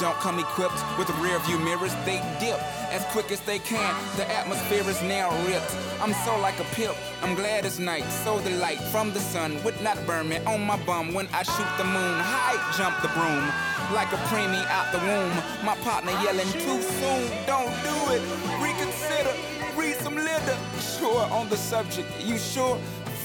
don't come equipped with rear view mirrors, they dip as quick as they can. The atmosphere is now ripped. I'm so like a pimp, I'm glad it's night. So the light from the sun would not burn me on my bum. When I shoot the moon, high jump the broom, like a preemie out the womb. My partner yelling too soon, don't do it, reconsider, read some litter. Sure on the subject, you sure?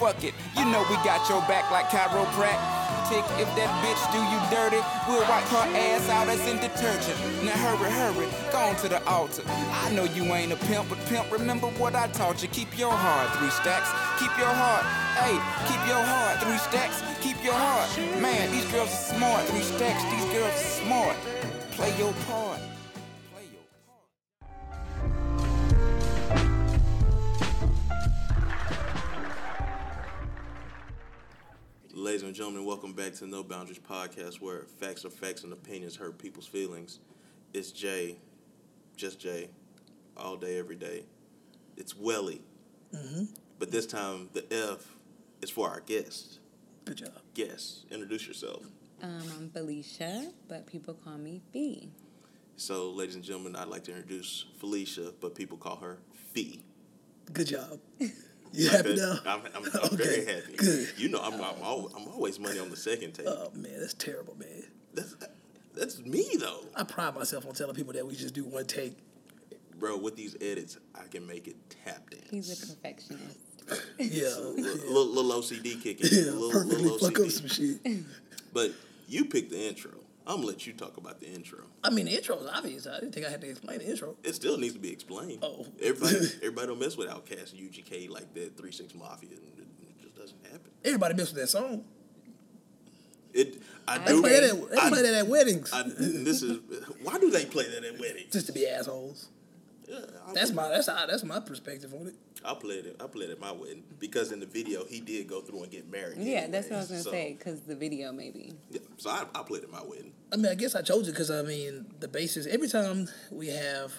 Fuck it, you know we got your back like chiropractic. If that bitch do you dirty, we'll wipe her ass out as in detergent. Now hurry, hurry, go on to the altar. I know you ain't a pimp, but pimp, remember what I taught you. Keep your heart, 3 stacks. Keep your heart, hey, keep your heart, 3 stacks. Keep your heart, man, these girls are smart, 3 stacks. These girls are smart. Play your part. Ladies and gentlemen, welcome back to No Boundaries Podcast, where facts are facts and opinions hurt people's feelings. It's Jay, just Jay, all day, every day. It's Welly. Mm-hmm. But this time, the F is for our guest. Good job. Guest, introduce yourself. I'm Felicia, but people call me Fee. So, ladies and gentlemen, I'd like to introduce Felicia, but people call her Fee. Good job. You like happy now? I'm okay. Very happy. Good. You know, I'm always money on the second take. Oh, man, that's terrible, man. That's me, though. I pride myself on telling people that we just do one take. Bro, with these edits, I can make it tap dance. He's a perfectionist. Yeah. Little OCD kicking. Yeah, perfectly fuck up some shit. But you picked the intro. I'm going to let you talk about the intro. I mean, the intro is obvious. I didn't think I had to explain the intro. It still needs to be explained. Oh. Everybody don't mess with Outkast, UGK, like that, 3-6 Mafia. It just doesn't happen. Everybody mess with that song. They play that at weddings. Why do they play that at weddings? Just to be assholes. Yeah, that's my perspective on it. I played it at my wedding because in the video he did go through and get married. Yeah, anyway. That's what I was gonna say because the video maybe. Yeah, so I played it at my wedding. I mean, I guess I chose it because I mean the basis. Every time we have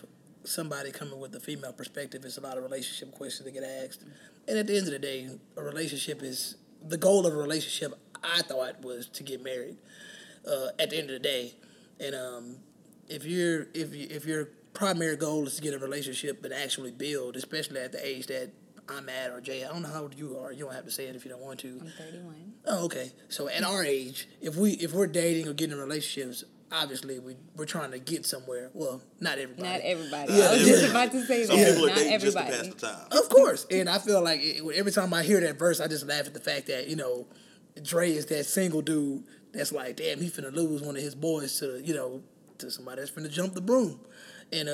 somebody coming with a female perspective, it's a lot of relationship questions that get asked. And at the end of the day, a relationship is the goal of a relationship. I thought was to get married. At the end of the day, and if your primary goal is to get a relationship and actually build, especially at the age that I'm at or Jay. I don't know how old you are. You don't have to say it if you don't want to. I'm 31. Oh, okay. So at our age, if we're dating or getting in relationships, obviously we're trying to get somewhere. Well, not everybody. Not everybody. Yeah. I was just about to say that. Some people are dating just to pass the time. Of course. And I feel like every time I hear that verse, I just laugh at the fact that, you know, Dre is that single dude that's like, damn, he finna lose one of his boys to, you know, to somebody that's finna jump the broom. And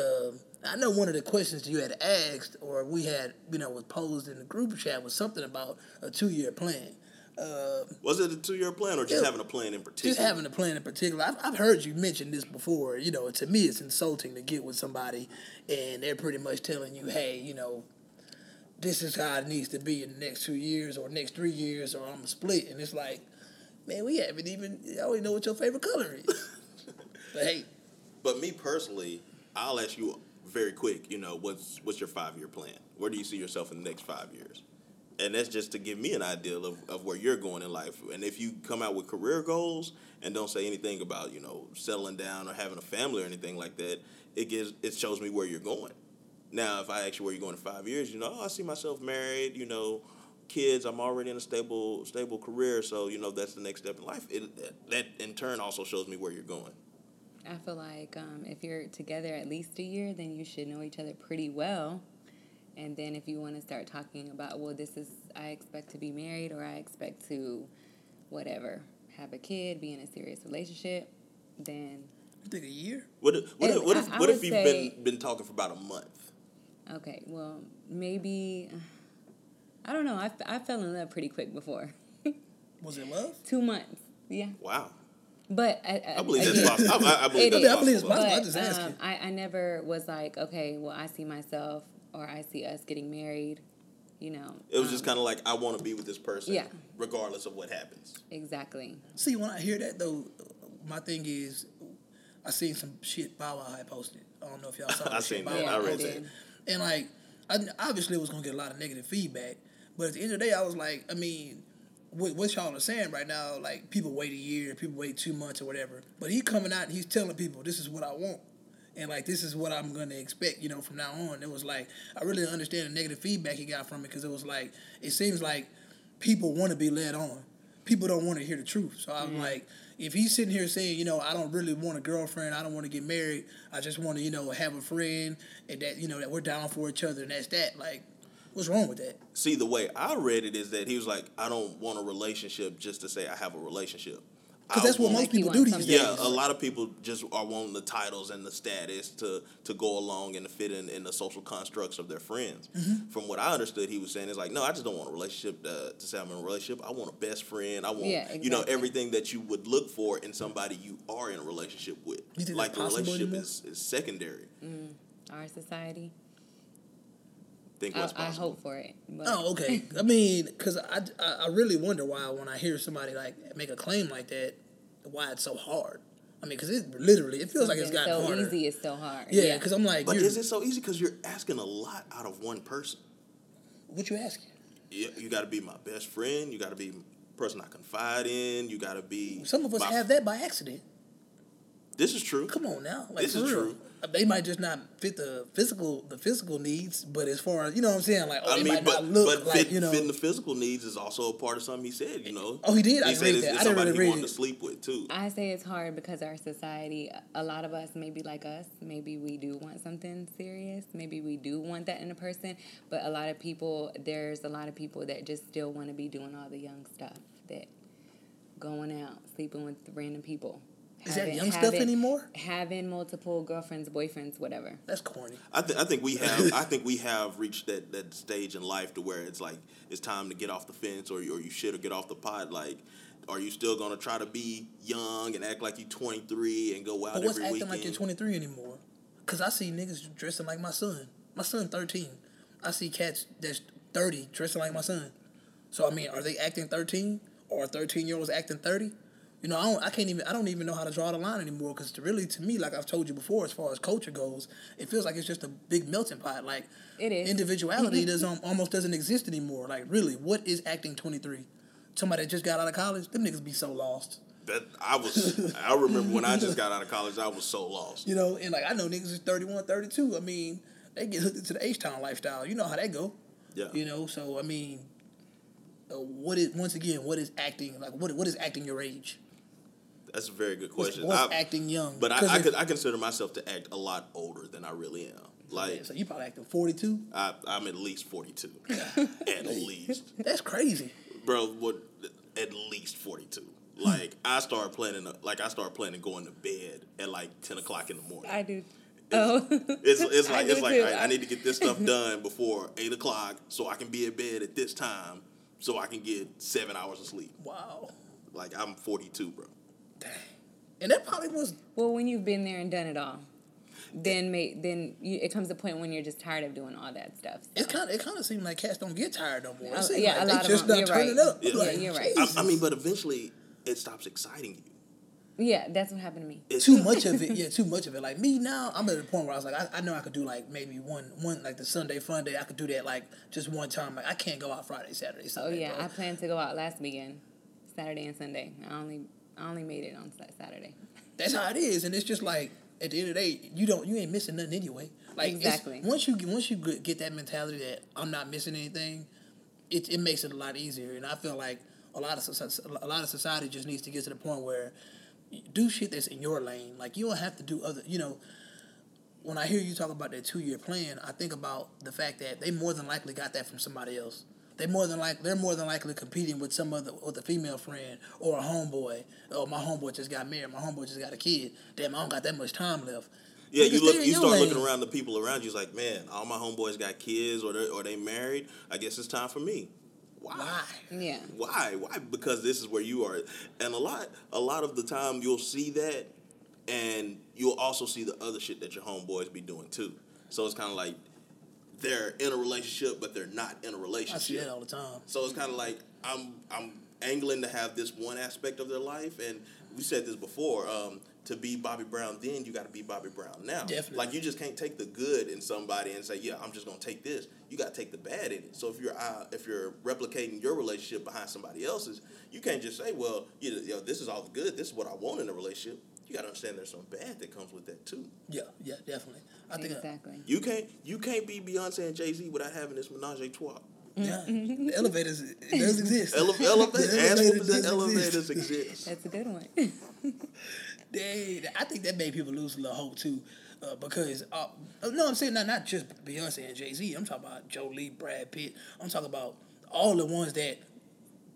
I know one of the questions you had asked or we had, you know, was posed in the group chat was something about a 2-year plan. Was it a 2-year plan or just having a plan in particular? Just having a plan in particular. I've heard you mention this before. You know, to me it's insulting to get with somebody and they're pretty much telling you, hey, you know, this is how it needs to be in the next 2 years or next 3 years or I'm going to split. And it's like, man, I don't even know what your favorite color is. But hey. But me personally, I'll ask you very quick, you know, what's your 5-year plan? Where do you see yourself in the next 5 years? And that's just to give me an idea of where you're going in life. And if you come out with career goals and don't say anything about, you know, settling down or having a family or anything like that, it shows me where you're going. Now, if I ask you where you're going in 5 years, you know, I see myself married, you know, kids, I'm already in a stable career. So, you know, that's the next step in life. That in turn also shows me where you're going. I feel like if you're together at least a year, then you should know each other pretty well. And then if you want to start talking about, well, this is, I expect to be married or I expect to whatever, have a kid, be in a serious relationship, then. You think a year? What if you've been talking for about a month? Okay, well, maybe, I don't know. I fell in love pretty quick before. Was it love? 2 months, yeah. Wow. But I believe that's possible. I believe it's possible. I just asked you. I never was like, okay, well, I see myself or I see us getting married, you know. It was just kind of like, I want to be with this person, yeah, regardless of what happens. Exactly. See, when I hear that, though, my thing is, I seen some shit Bow Wow had posted. I don't know if y'all saw that. I seen that. I read that. And, like, I obviously was going to get a lot of negative feedback, but at the end of the day, I was like, I mean, what y'all are saying right now, like, people wait a year, people wait 2 months or whatever, but he coming out and he's telling people, this is what I want. And, like, this is what I'm going to expect, you know, from now on. It was like, I really didn't understand the negative feedback he got from it because it was like, it seems like people want to be led on. People don't want to hear the truth. So I'm like, if he's sitting here saying, you know, I don't really want a girlfriend, I don't want to get married, I just want to, you know, have a friend and that, you know, that we're down for each other and that's that, like, what's wrong with that? See, the way I read it is that he was like, I don't want a relationship just to say I have a relationship. Because that's what most people do these days. Yeah, a lot of people just are wanting the titles and the status to go along and to fit in the social constructs of their friends. Mm-hmm. From what I understood, he was saying, it's like, no, I just don't want a relationship to say I'm in a relationship. I want a best friend. I want, you know, everything that you would look for in somebody you are in a relationship with. You think like, the relationship is secondary. Mm. Our society. Think what's possible. I hope for it. But. Oh, okay. I mean, because I really wonder why when I hear somebody, like, make a claim like that, why it's so hard. I mean, because it literally, it feels like it's gotten so harder. It's so easy, it's so hard. Yeah, because I'm like... But is it so easy? Because you're asking a lot out of one person. What you asking? You got to be my best friend. You got to be the person I confide in. You got to be... Some of us have that by accident. This is true. Come on now. Like, this is true. They might just not fit the physical needs, but as far as, you know what I'm saying, like, oh, I mean, might but, not look but like, fit, you know. Fitting the physical needs is also a part of something he said, you know. Oh, he did? I didn't read that. I didn't really read it. He wanted to sleep with, too. I say it's hard because our society, a lot of us, maybe like us, maybe we do want something serious. Maybe we do want that in a person. But a lot of people, there's a lot of people that just still want to be doing all the young stuff, that going out, sleeping with random people. Is that young stuff anymore? Having multiple girlfriends, boyfriends, whatever. That's corny. I think we have reached that stage in life to where it's like it's time to get off the fence or you should get off the pot. Like, are you still gonna try to be young and act like you're 23 and go out every weekend? But what's acting like you're 23 anymore? Because I see niggas dressing like my son. My son 13. I see cats that's 30 dressing like my son. So I mean, are they acting 13 or 13-year-olds acting 30? You know, I don't even know how to draw the line anymore because really, to me, like I've told you before, as far as culture goes, it feels like it's just a big melting pot. Like, it is. Individuality almost doesn't exist anymore. Like, really, what is acting 23? Somebody that just got out of college, them niggas be so lost. I remember when I just got out of college, I was so lost. You know, and like I know niggas is 31, 32. I mean, they get hooked into the H-Town lifestyle. You know how that go. Yeah. You know, so I mean, what is acting? Like, what is acting your age? That's a very good question. What's acting young? But I consider myself to act a lot older than I really am. Like, yeah, so you probably acting 42? I'm at least 42. At least. That's crazy. Bro, at least 42. Like, I start planning going to bed at like 10 o'clock in the morning. I do. It's like I need to get this stuff done before 8 o'clock so I can be in bed at this time so I can get 7 hours of sleep. Wow. Like, I'm 42, bro. Dang. And that probably was... Well, when you've been there and done it all, then it comes a point when you're just tired of doing all that stuff. So. It kind of seems like cats don't get tired no more. Yeah, like a lot of them. You're right. Up. Yeah. Like, yeah, you're right. I mean, but eventually it stops exciting you. Yeah, that's what happened to me. Too much of it. Yeah, too much of it. Like, me now, I'm at a point where I was like, I know I could do, like, maybe one like, the Sunday fun day. I could do that, like, just one time. Like, I can't go out Friday, Saturday, Sunday. Oh, yeah, bro. I planned to go out last weekend, Saturday and Sunday. I only made it on Saturday. That's how it is, and it's just like at the end of the day, you ain't missing nothing anyway. Like, exactly. Once you get that mentality that I'm not missing anything, it makes it a lot easier. And I feel like a lot of society just needs to get to the point where you do shit that's in your lane. Like, you don't have to do other. You know, when I hear you talk about that 2-year plan, I think about the fact that they more than likely got that from somebody else. They're more than likely competing with some other, with a female friend or a homeboy. Oh, my homeboy just got married. My homeboy just got a kid. Damn, I don't got that much time left. Yeah, because you start looking around the people around you. It's like, man, all my homeboys got kids or they married. I guess it's time for me. Why? Yeah. Why? Because this is where you are, and a lot of the time you'll see that, and you'll also see the other shit that your homeboys be doing too. So it's kind of like. they're in a relationship, but they're not in a relationship. I see that all the time. So it's kind of like I'm angling to have this one aspect of their life, and we said this before. To be Bobby Brown then, you got to be Bobby Brown now. Definitely. Like, you just can't take the good in somebody and say, yeah, I'm just going to take this. You got to take the bad in it. So if you're replicating your relationship behind somebody else's, you can't just say, well, you know, this is all the good. This is what I want in a relationship. You got to understand there's some bad that comes with that, too. Yeah, definitely. I think exactly. You can't be Beyonce and Jay-Z without having this menage a trois. Yeah. The elevators, it does exist. Elevators exist. That's a good one. I think that made people lose a little hope, too, because, no, I'm saying not just Beyonce and Jay-Z. I'm talking about Jolie, Brad Pitt. I'm talking about all the ones that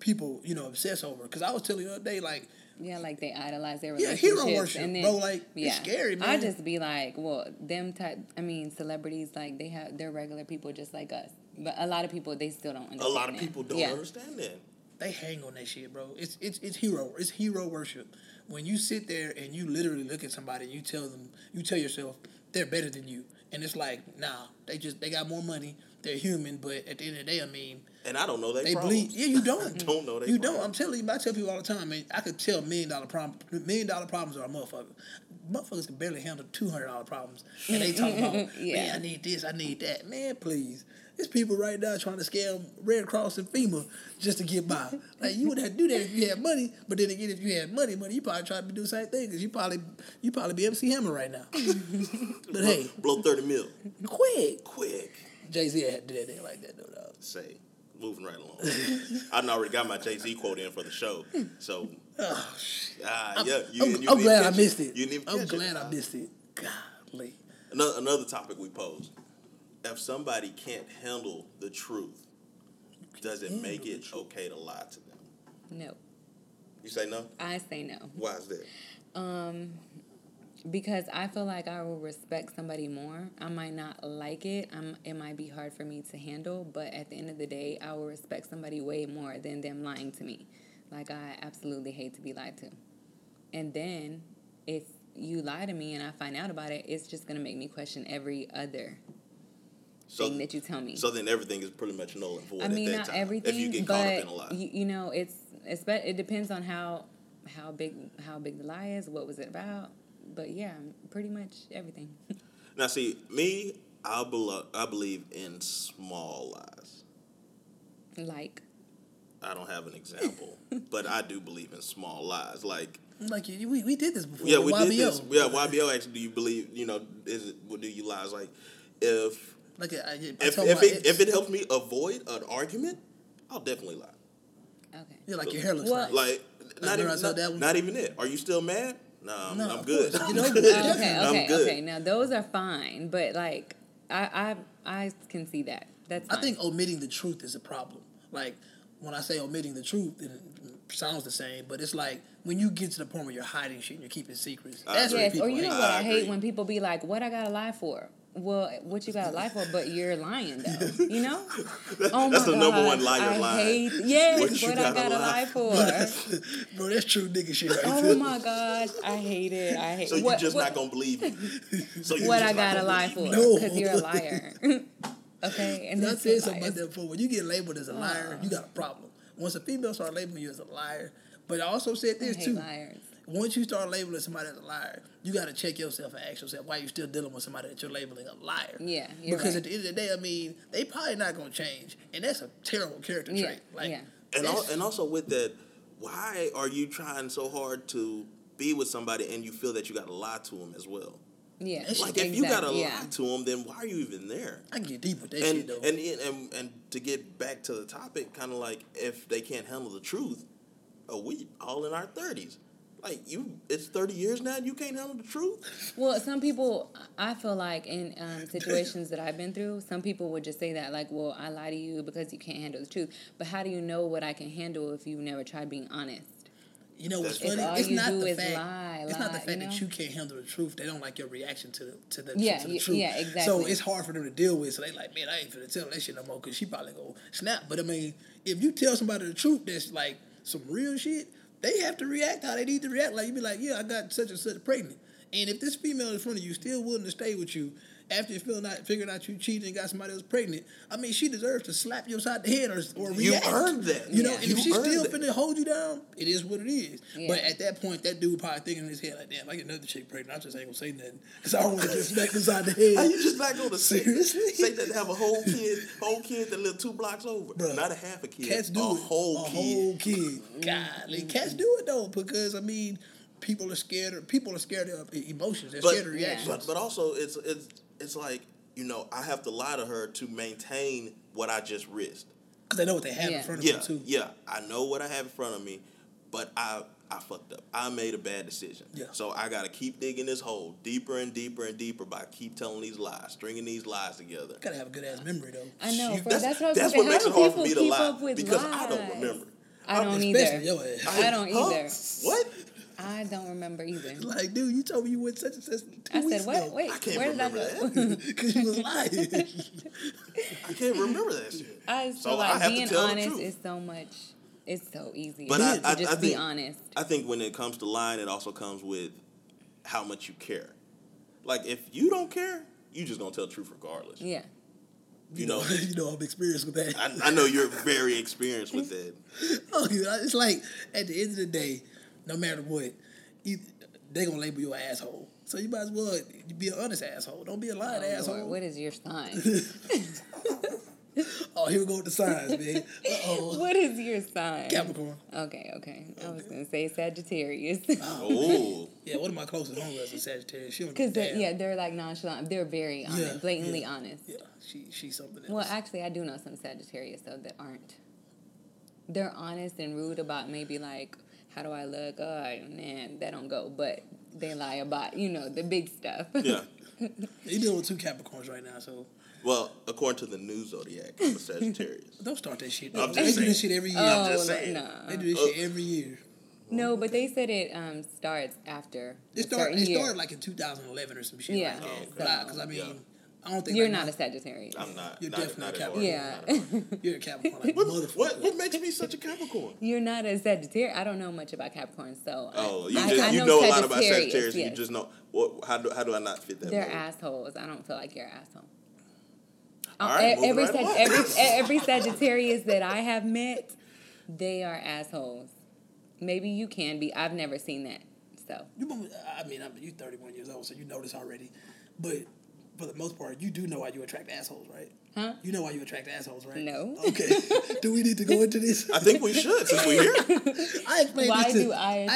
people, you know, obsess over. Because I was telling you the other day, like... Yeah, like they idolize their relationships. Yeah, hero worship, and then, bro, like, it's scary, man. I just be like, well, them type... I mean, celebrities, like, they're regular people just like us. But a lot of people, they still don't understand that. A lot of people don't understand that. They hang on that shit, bro. It's hero worship. When you sit there and you literally look at somebody and you tell yourself they're better than you, and it's like, nah, they got more money, they're human, but at the end of the day, I mean, and I don't know they problems. Yeah, you don't. I don't know they. You problems. Don't. I tell people all the time, man. I could tell million dollar problems are a motherfucker. Motherfuckers can barely handle $200 problems, and they talking about, man, I need this, I need that, man, please. There's people right now trying to scam Red Cross and FEMA just to get by. Like, you wouldn't have to do that if you had money. But then again, if you had money, you probably try to do the same thing because you probably be MC Hammer right now. But hey, blow 30 mil, quick. Jay-Z had to do that thing like that, though, dog. Say, moving right along. I've already got my Jay-Z quote in for the show, so. Oh shit! I'm glad I missed it. I missed it. Golly. Another topic we posed. If somebody can't handle the truth, does it make it okay to lie to them? No. You say no? I say no. Why is that? Because I feel like I will respect somebody more. I might not like it. It might be hard for me to handle, but at the end of the day, I will respect somebody way more than them lying to me. Like, I absolutely hate to be lied to. And then, if you lie to me and I find out about it, it's just going to make me question every other thing that you tell me. So then everything is pretty much null and void at that time. I mean, not everything, if you get caught up in a lie. You know, it depends on how big the lie is, what was it about. But yeah, pretty much everything. Now see, me, I believe in small lies. Like? I don't have an example, but I do believe in small lies. Like we did this before. Yeah, we did this. Yeah, YBO actually, do you believe, you know, do you lies? Like, if it helps me avoid an argument, I'll definitely lie. Okay. Yeah, like your hair looks nice. Not even it. Are you still mad? No, I'm good. You know, okay. Now those are fine, but like I can see that. That's fine. I think omitting the truth is a problem. Like, when I say omitting the truth, it sounds the same, but it's like when you get to the point where you're hiding shit and you're keeping secrets. Or you know what I hate when people be like, "What I gotta lie for?" Well, what you got to lie for, but you're lying, though. You know? That's the number one liar line. What I got to lie for. Bro, that's true nigga shit right there. Oh, my gosh. I hate it. So you're just not going to believe me. What I got to lie for, because you're a liar. Okay? And I said something about that before. When you get labeled as a liar, you got a problem. Once a female starts labeling you as a liar, but I also said this, too. Liars. Once you start labeling somebody as a liar, you got to check yourself and ask yourself why you're still dealing with somebody that you're labeling a liar. Yeah, because at the end of the day, I mean, they probably not going to change, and that's a terrible character trait. Like, and also with that, why are you trying so hard to be with somebody and you feel that you got to lie to them as well? Yeah, like if you got to lie to them, then why are you even there? I can get deep with that shit though. And to get back to the topic, kind of like if they can't handle the truth, we all in our 30s. Like, it's 30 years now and you can't handle the truth? Well, some people, I feel like in situations that I've been through, some people would just say that, like, well, I lie to you because you can't handle the truth. But how do you know what I can handle if you've never tried being honest? You know what's funny? It's not the fact that you can't handle the truth. They don't like your reaction to the truth. Yeah, exactly. So it's hard for them to deal with. So they like, man, I ain't finna tell that shit no more because she probably gonna snap. But, I mean, if you tell somebody the truth that's, like, some real shit, they have to react how they need to react. Like, you be like, yeah, I got such and such pregnant. And if this female in front of you still willing to stay with you after figuring out you cheated and got somebody else pregnant. I mean, she deserves to slap you upside the head or react. You earned that. You know, and if she's still finna hold you down, it is what it is. Yeah. But at that point, that dude probably thinking in his head, like, damn, I get another chick pregnant, I just ain't gonna say nothing. Because I don't want to get smacked upside the head. Are you just not gonna say that to have a whole kid that live 2 blocks over? Bruh, not a half a kid. Cats do it. A whole kid. Godly. Cats do it, though, because, I mean... People are scared of emotions. They're scared of reactions. But also, it's like, you know, I have to lie to her to maintain what I just risked. Because I know what they have in front of me, too. Yeah, I know what I have in front of me, but I fucked up. I made a bad decision. Yeah. So I got to keep digging this hole deeper and deeper and deeper by keep telling these lies, stringing these lies together. Got to have a good-ass memory, though. I know. That's what makes it hard for me to lie, because lies. I don't remember. I don't either. What? I don't remember either. Like, dude, you told me you went such and such 2 weeks ago. I said, what? Wait, I can't remember that. Because you was lying. I can't remember that shit. I feel so like being honest is so much, it's so easy. But I think, be honest. I think when it comes to lying, it also comes with how much you care. Like, if you don't care, you just going to tell the truth regardless. Yeah. You know, I'm experienced with that. I know you're very experienced with that. Oh, it's like, at the end of the day, no matter what, they're going to label you an asshole. So you might as well be an honest asshole. Don't be a lying asshole. Lord, what is your sign? Oh, here we go with the signs, man. Uh-oh. What is your sign? Capricorn. Okay. I was going to say Sagittarius. Oh. Yeah, one of my closest homegirls is Sagittarius. Because, they're like nonchalant. They're very honest, blatantly honest. Yeah, she's something else. Well, actually, I do know some Sagittarius, though, that aren't. They're honest and rude about maybe, like, how do I look? Oh, man, that don't go. But they lie about, you know, the big stuff. Yeah. You're dealing with 2 Capricorns right now, so. Well, according to the new Zodiac, I'm a Sagittarius. Don't start that shit. No, they do this shit every year. I'm just saying. No. They do this shit every year. No, but they said it starts after. It started like in 2011 or some shit. Yeah. Like that. Oh, okay. Because, so, I mean... Yeah. I don't think you're not a Sagittarius. I'm not. You're definitely not a Capricorn. Yeah. You're a Capricorn. Like, what makes me such a Capricorn? You're not a Sagittarius. I don't know much about Capricorn, so. Oh, you know a lot about Sagittarius. Yes. You just know. Well, how do I not fit that? They're assholes. I don't feel like you're an asshole. All right, every Sagittarius that I have met, they are assholes. Maybe you can be. I've never seen that. So. You're 31 years old, so you know this already, but. For the most part, you do know why you attract assholes, right? Huh? You know why you attract assholes, right? No. Okay. Do we need to go into this? I think we should, since we're here. I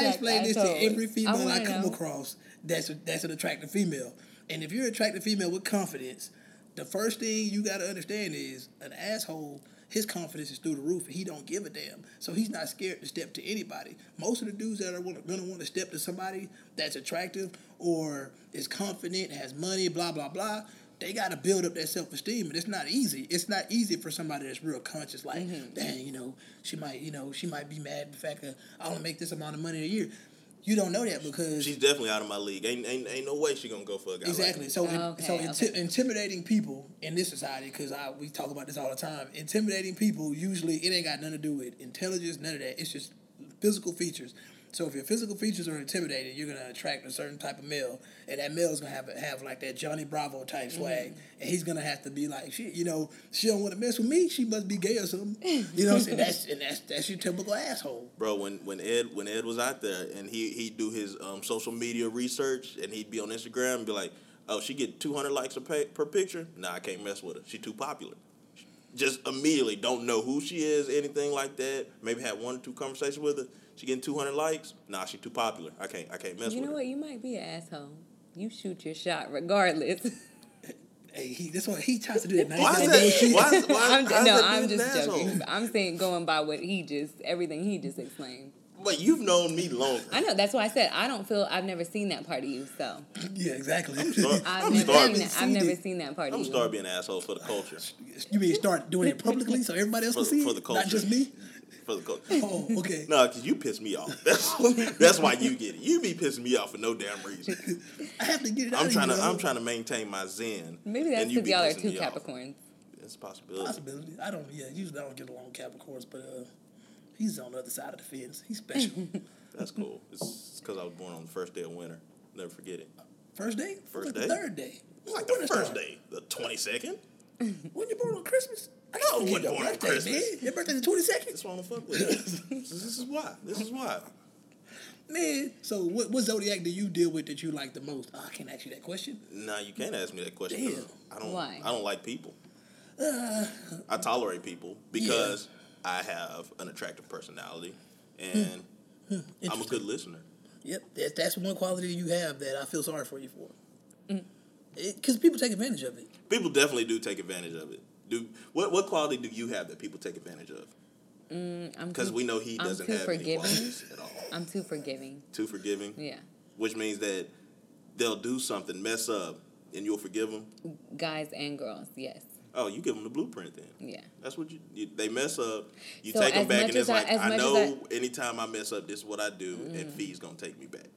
explain this to every female I come across that's an attractive female. And if you're an attractive female with confidence, the first thing you got to understand is an asshole, his confidence is through the roof, and he don't give a damn. So he's not scared to step to anybody. Most of the dudes that are going to want to step to somebody that's attractive or is confident, has money, blah, blah, blah, they got to build up that self-esteem, and it's not easy. It's not easy for somebody that's real conscious, like, dang, you know, she might be mad at the fact that I don't make this amount of money a year. You don't know that because... She's definitely out of my league. Ain't no way she's going to go for a guy. Exactly. Like intimidating people in this society, because we talk about this all the time, intimidating people, usually it ain't got nothing to do with intelligence, none of that. It's just physical features. So if your physical features are intimidating, you're going to attract a certain type of male, and that male's going to have like that Johnny Bravo type swag, and he's going to have to be like, shit, you know, she don't want to mess with me, she must be gay or something. You know what I'm saying? That's your typical asshole. Bro, when Ed was out there, and he'd do his social media research, and he'd be on Instagram and be like, oh, she get 200 likes per picture? Nah, I can't mess with her. She too popular. Just immediately don't know who she is, anything like that. Maybe had 1 or 2 conversations with her. She getting 200 likes? Nah, she too popular. I can't mess with her. You know what? You might be an asshole. You shoot your shot regardless. Hey, that's what he tries to do. I'm just joking. I'm saying going by what everything he just explained. But you've known me longer. I know. That's why I said I've never seen that part of you. So yeah, exactly. I've never seen that part of you. I'm starting being an asshole for the culture. You mean start doing it publicly so everybody else can see for the culture, not just me. For the culture. Oh, okay. No, because you piss me off. That's why you get it. You be pissing me off for no damn reason. I have to get it. I'm trying to maintain my zen. Maybe that's because y'all are 2 Capricorns. It's a possibility. I don't. Yeah, usually I don't get along with Capricorns, but. He's on the other side of the fence. He's special. That's cool. It's because I was born on the first day of winter. Never forget it. First day? First day? The third day. It was like the first day. The 22nd? When you born on Christmas? No, you wasn't born on Christmas. Man. Your birthday's the 22nd? That's why I don't fuck with it. This is why. Man, so what zodiac do you deal with that you like the most? Oh, I can't ask you that question. Nah, you can't ask me that question. Damn. Why? I don't like people. I tolerate people because I have an attractive personality and I'm a good listener. Yep, that's one quality you have that I feel sorry for you for. Because people take advantage of it. People definitely do take advantage of it. What quality do you have that people take advantage of? Because we know he doesn't have any qualities at all. I'm too forgiving. Too forgiving? Yeah. Which means that they'll do something, mess up, and you'll forgive them? Guys and girls, yes. Oh, you give them the blueprint then. Yeah. That's what they mess up, you so take them back, and it's like, I know anytime I mess up, this is what I do, and Fee's going to take me back.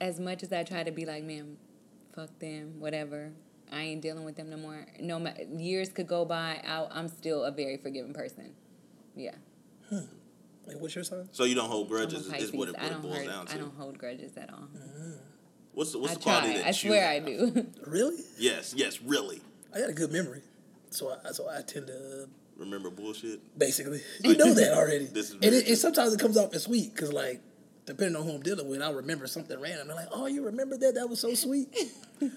As much as I try to be like, man, fuck them, whatever, I ain't dealing with them no more. No, years could go by, I'm still a very forgiving person. Yeah. Huh. Like, what's your sign? So you don't hold grudges is what it boils down to. I don't hold grudges at all. What's the quality that you... I swear I do. Really? Yes, really. I got a good memory, so I tend to... remember bullshit? Basically. You know that already. And sometimes it comes off as sweet, because, like, depending on who I'm dealing with, I'll remember something random. They're like, oh, you remember that? That was so sweet. Yeah,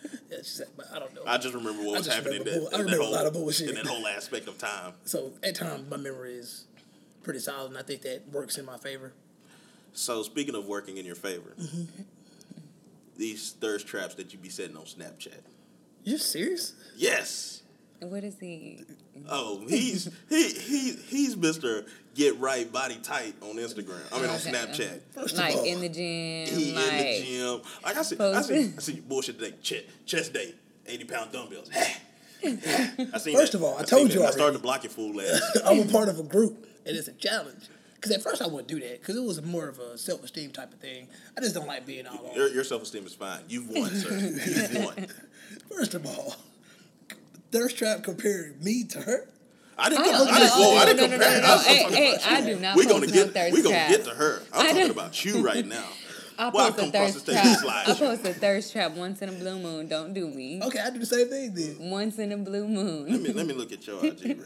I don't know. I just remember what was happening I remember a lot of bullshit. In that whole aspect of time. So, at times, my memory is... pretty solid, and I think that works in my favor. So, speaking of working in your favor, these thirst traps that you be setting on Snapchat. You serious? Yes. What is he? Oh, he's Mr. Get Right Body Tight on Instagram. I mean, on Snapchat. First of all, in the gym. Like, I see you bullshit today. Chest day. 80-pound dumbbells. First of all, I told you already. I started to block your fool last. I'm a part of a group. It is a challenge. Because at first I wouldn't do that. Because it was more of a self-esteem type of thing. I just don't like being all on. Your self-esteem is fine. You've won, sir. You've won. First of all, thirst trap compared me to her. I didn't compare. I do not post no thirst trap. We're going to get to her. I'm talking about you right now. I post a thirst trap once in a blue moon. Don't do me. Okay, I do the same thing then. Once in a blue moon. Let me look at your IG real quick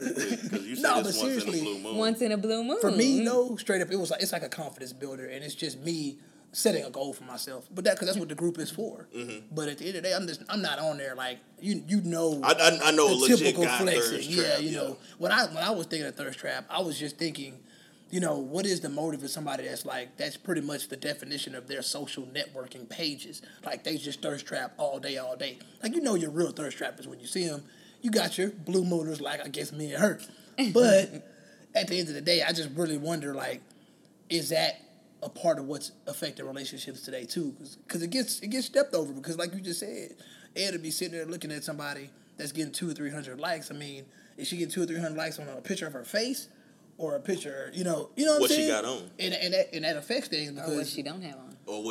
because you said it's once in a blue moon. Once in a blue moon. For me, no, straight up, it's like a confidence builder, and it's just me setting a goal for myself. But because that's what the group is for. Mm-hmm. But at the end of the day, I'm not on there like you know. I know a legit guy flexing. Yeah, you know when I was thinking of thirst trap, I was just thinking. You know, what is the motive of somebody that's pretty much the definition of their social networking pages. Like, they just thirst trap all day. Like, you know your real thirst trappers when you see them. You got your blue mooners like, I guess, me and her. But at the end of the day, I just really wonder, like, is that a part of what's affecting relationships today, too? Because it gets stepped over. Because like you just said, Ed would be sitting there looking at somebody that's getting 200 or 300 likes. I mean, is she getting 200 or 300 likes on a picture of her face? Or a picture, you know what I'm saying? What she got on, and that affects things because what she don't have on.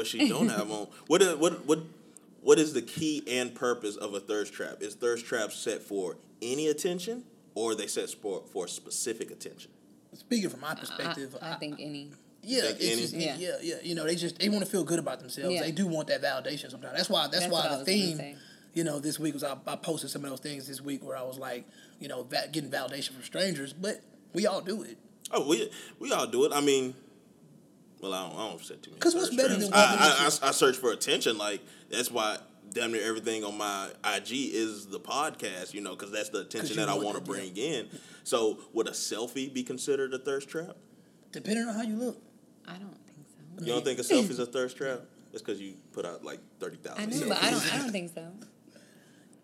What is the key and purpose of a thirst trap? Is thirst trap set for any attention, or are they set for specific attention? Speaking from my perspective, I think any. Yeah, they want to feel good about themselves. Yeah. They do want that validation sometimes. That's why the theme. You know, this week was I posted some of those things this week where I was like, getting validation from strangers, but. We all do it. Oh, we all do it. I mean, well, I don't set too many. Because what's better than I search for attention. Like, that's why damn near everything on my IG is the podcast, because that's the attention that I want to bring in. So would a selfie be considered a thirst trap? Depending on how you look. I don't think so. You don't think a selfie's a thirst trap? That's because you put out, like, 30,000 selfies. I know, but I don't think so.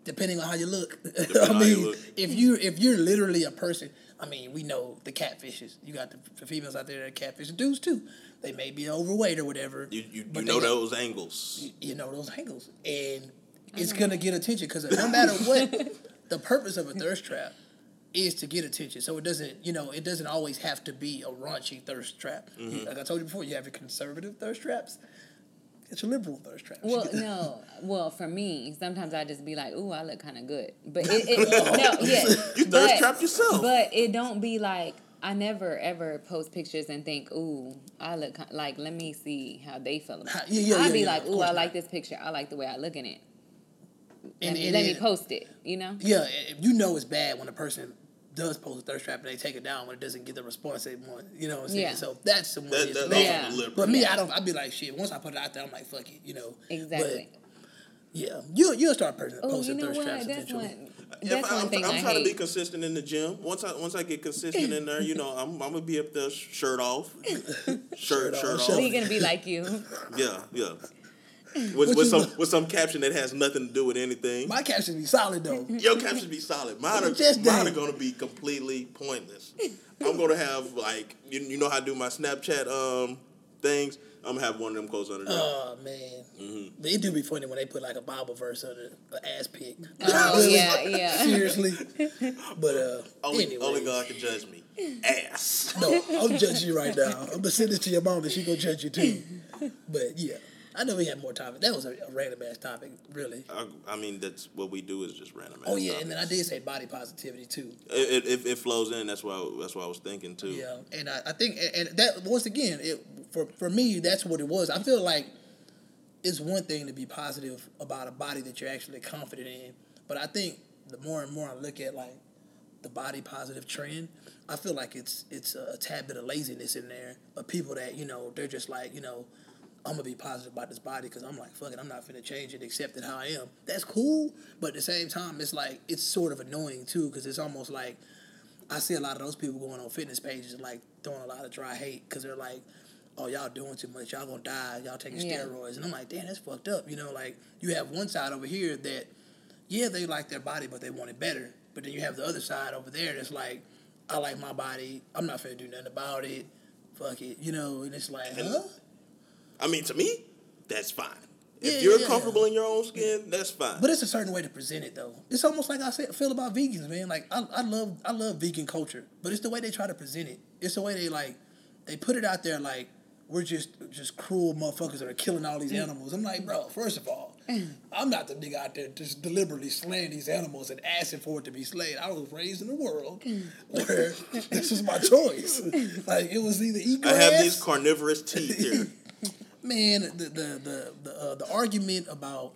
Depending on how you look. If you're literally a person... I mean, we know the catfishes. You got the females out there that catfish. Dudes, too. They may be overweight or whatever. You know those angles. You know those angles. And it's going to get attention because no matter what, the purpose of a thirst trap is to get attention. So it doesn't always have to be a raunchy thirst trap. Mm-hmm. Like I told you before, you have your conservative thirst traps. It's a liberal thirst trap. Well, no. Well, for me, sometimes I just be like, ooh, I look kind of good. But you thirst trap yourself. But it don't be like, I never, ever post pictures and think, ooh, I look like, let me see how they feel about it. I be like, ooh, I like this picture. I like the way I look in it. let me post it, you know? Yeah, you know it's bad when a person does post a thirst trap and they take it down when it doesn't get the response they want. You know what I'm saying? Yeah. So that's the one. But me, I'd be like, shit, once I put it out there, I'm like, fuck it, you know? Exactly. But, yeah, you'll start posting thirst traps eventually. I'm trying to be consistent in the gym. Once I get consistent in there, you know, I'm gonna be up there shirt off, shirt off. So he's gonna be like you. Yeah. With some caption that has nothing to do with anything. My caption be solid though. Your caption be solid. Mine are gonna be completely pointless. I'm gonna have like you know how I do my Snapchat things. I'm gonna have one of them goes under there. Oh man, mm-hmm. It do be funny when they put like a Bible verse under an ass pic. Oh yeah. Seriously, but only God can judge me. Ass. No, I'm judging you right now. I'm gonna send it to your mom and she gonna judge you too. But yeah, I know we had more topics. That was a random ass topic, really. I mean, that's what we do is just random. Oh yeah, topics. And then I did say body positivity too. It flows in. That's why I was thinking too. Yeah, and I think and that once again it. For me, that's what it was. I feel like it's one thing to be positive about a body that you're actually confident in, but I think the more and more I look at like the body positive trend, I feel like it's a tad bit of laziness in there of people that, you know, they're just like, you know, I'm going to be positive about this body because I'm like, fuck it, I'm not finna change it, accept it how I am. That's cool, but at the same time, it's like, it's sort of annoying too because it's almost like I see a lot of those people going on fitness pages and like throwing a lot of dry hate because they're like, oh, y'all doing too much, y'all gonna die, y'all taking steroids. And I'm like, damn, that's fucked up. You know, like, you have one side over here that, yeah, they like their body, but they want it better. But then you have the other side over there that's like, I like my body, I'm not finna do nothing about it, fuck it, you know, and it's like, huh? I mean, to me, that's fine. If you're comfortable in your own skin, that's fine. But it's a certain way to present it, though. It's almost like I feel about vegans, man. Like, I love vegan culture, but it's the way they try to present it. It's the way they, like, they put it out there like, we're just cruel motherfuckers that are killing all these animals. I'm like, bro, first of all, I'm not the nigga out there just deliberately slaying these animals and asking for it to be slayed. I was raised in a world where this was my choice. Like, it was either eat grass. I have these carnivorous teeth here. Man, the argument about,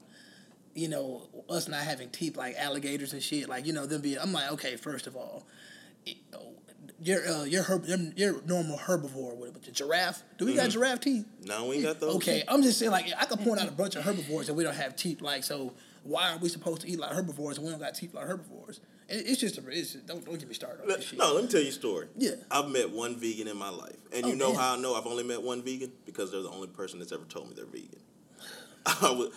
you know, us not having teeth like alligators and shit, like, you know, them being, I'm like, okay, first of all, Your normal herbivore with the giraffe. Do we got giraffe teeth? No, we ain't got those. Okay, I'm just saying, like, I could point out a bunch of herbivores that we don't have teeth like, so why are we supposed to eat like herbivores and we don't got teeth like herbivores? It's just don't get me started on this shit. No, let me tell you a story. Yeah. I've met one vegan in my life. And you know how I know I've only met one vegan? Because they're the only person that's ever told me they're vegan.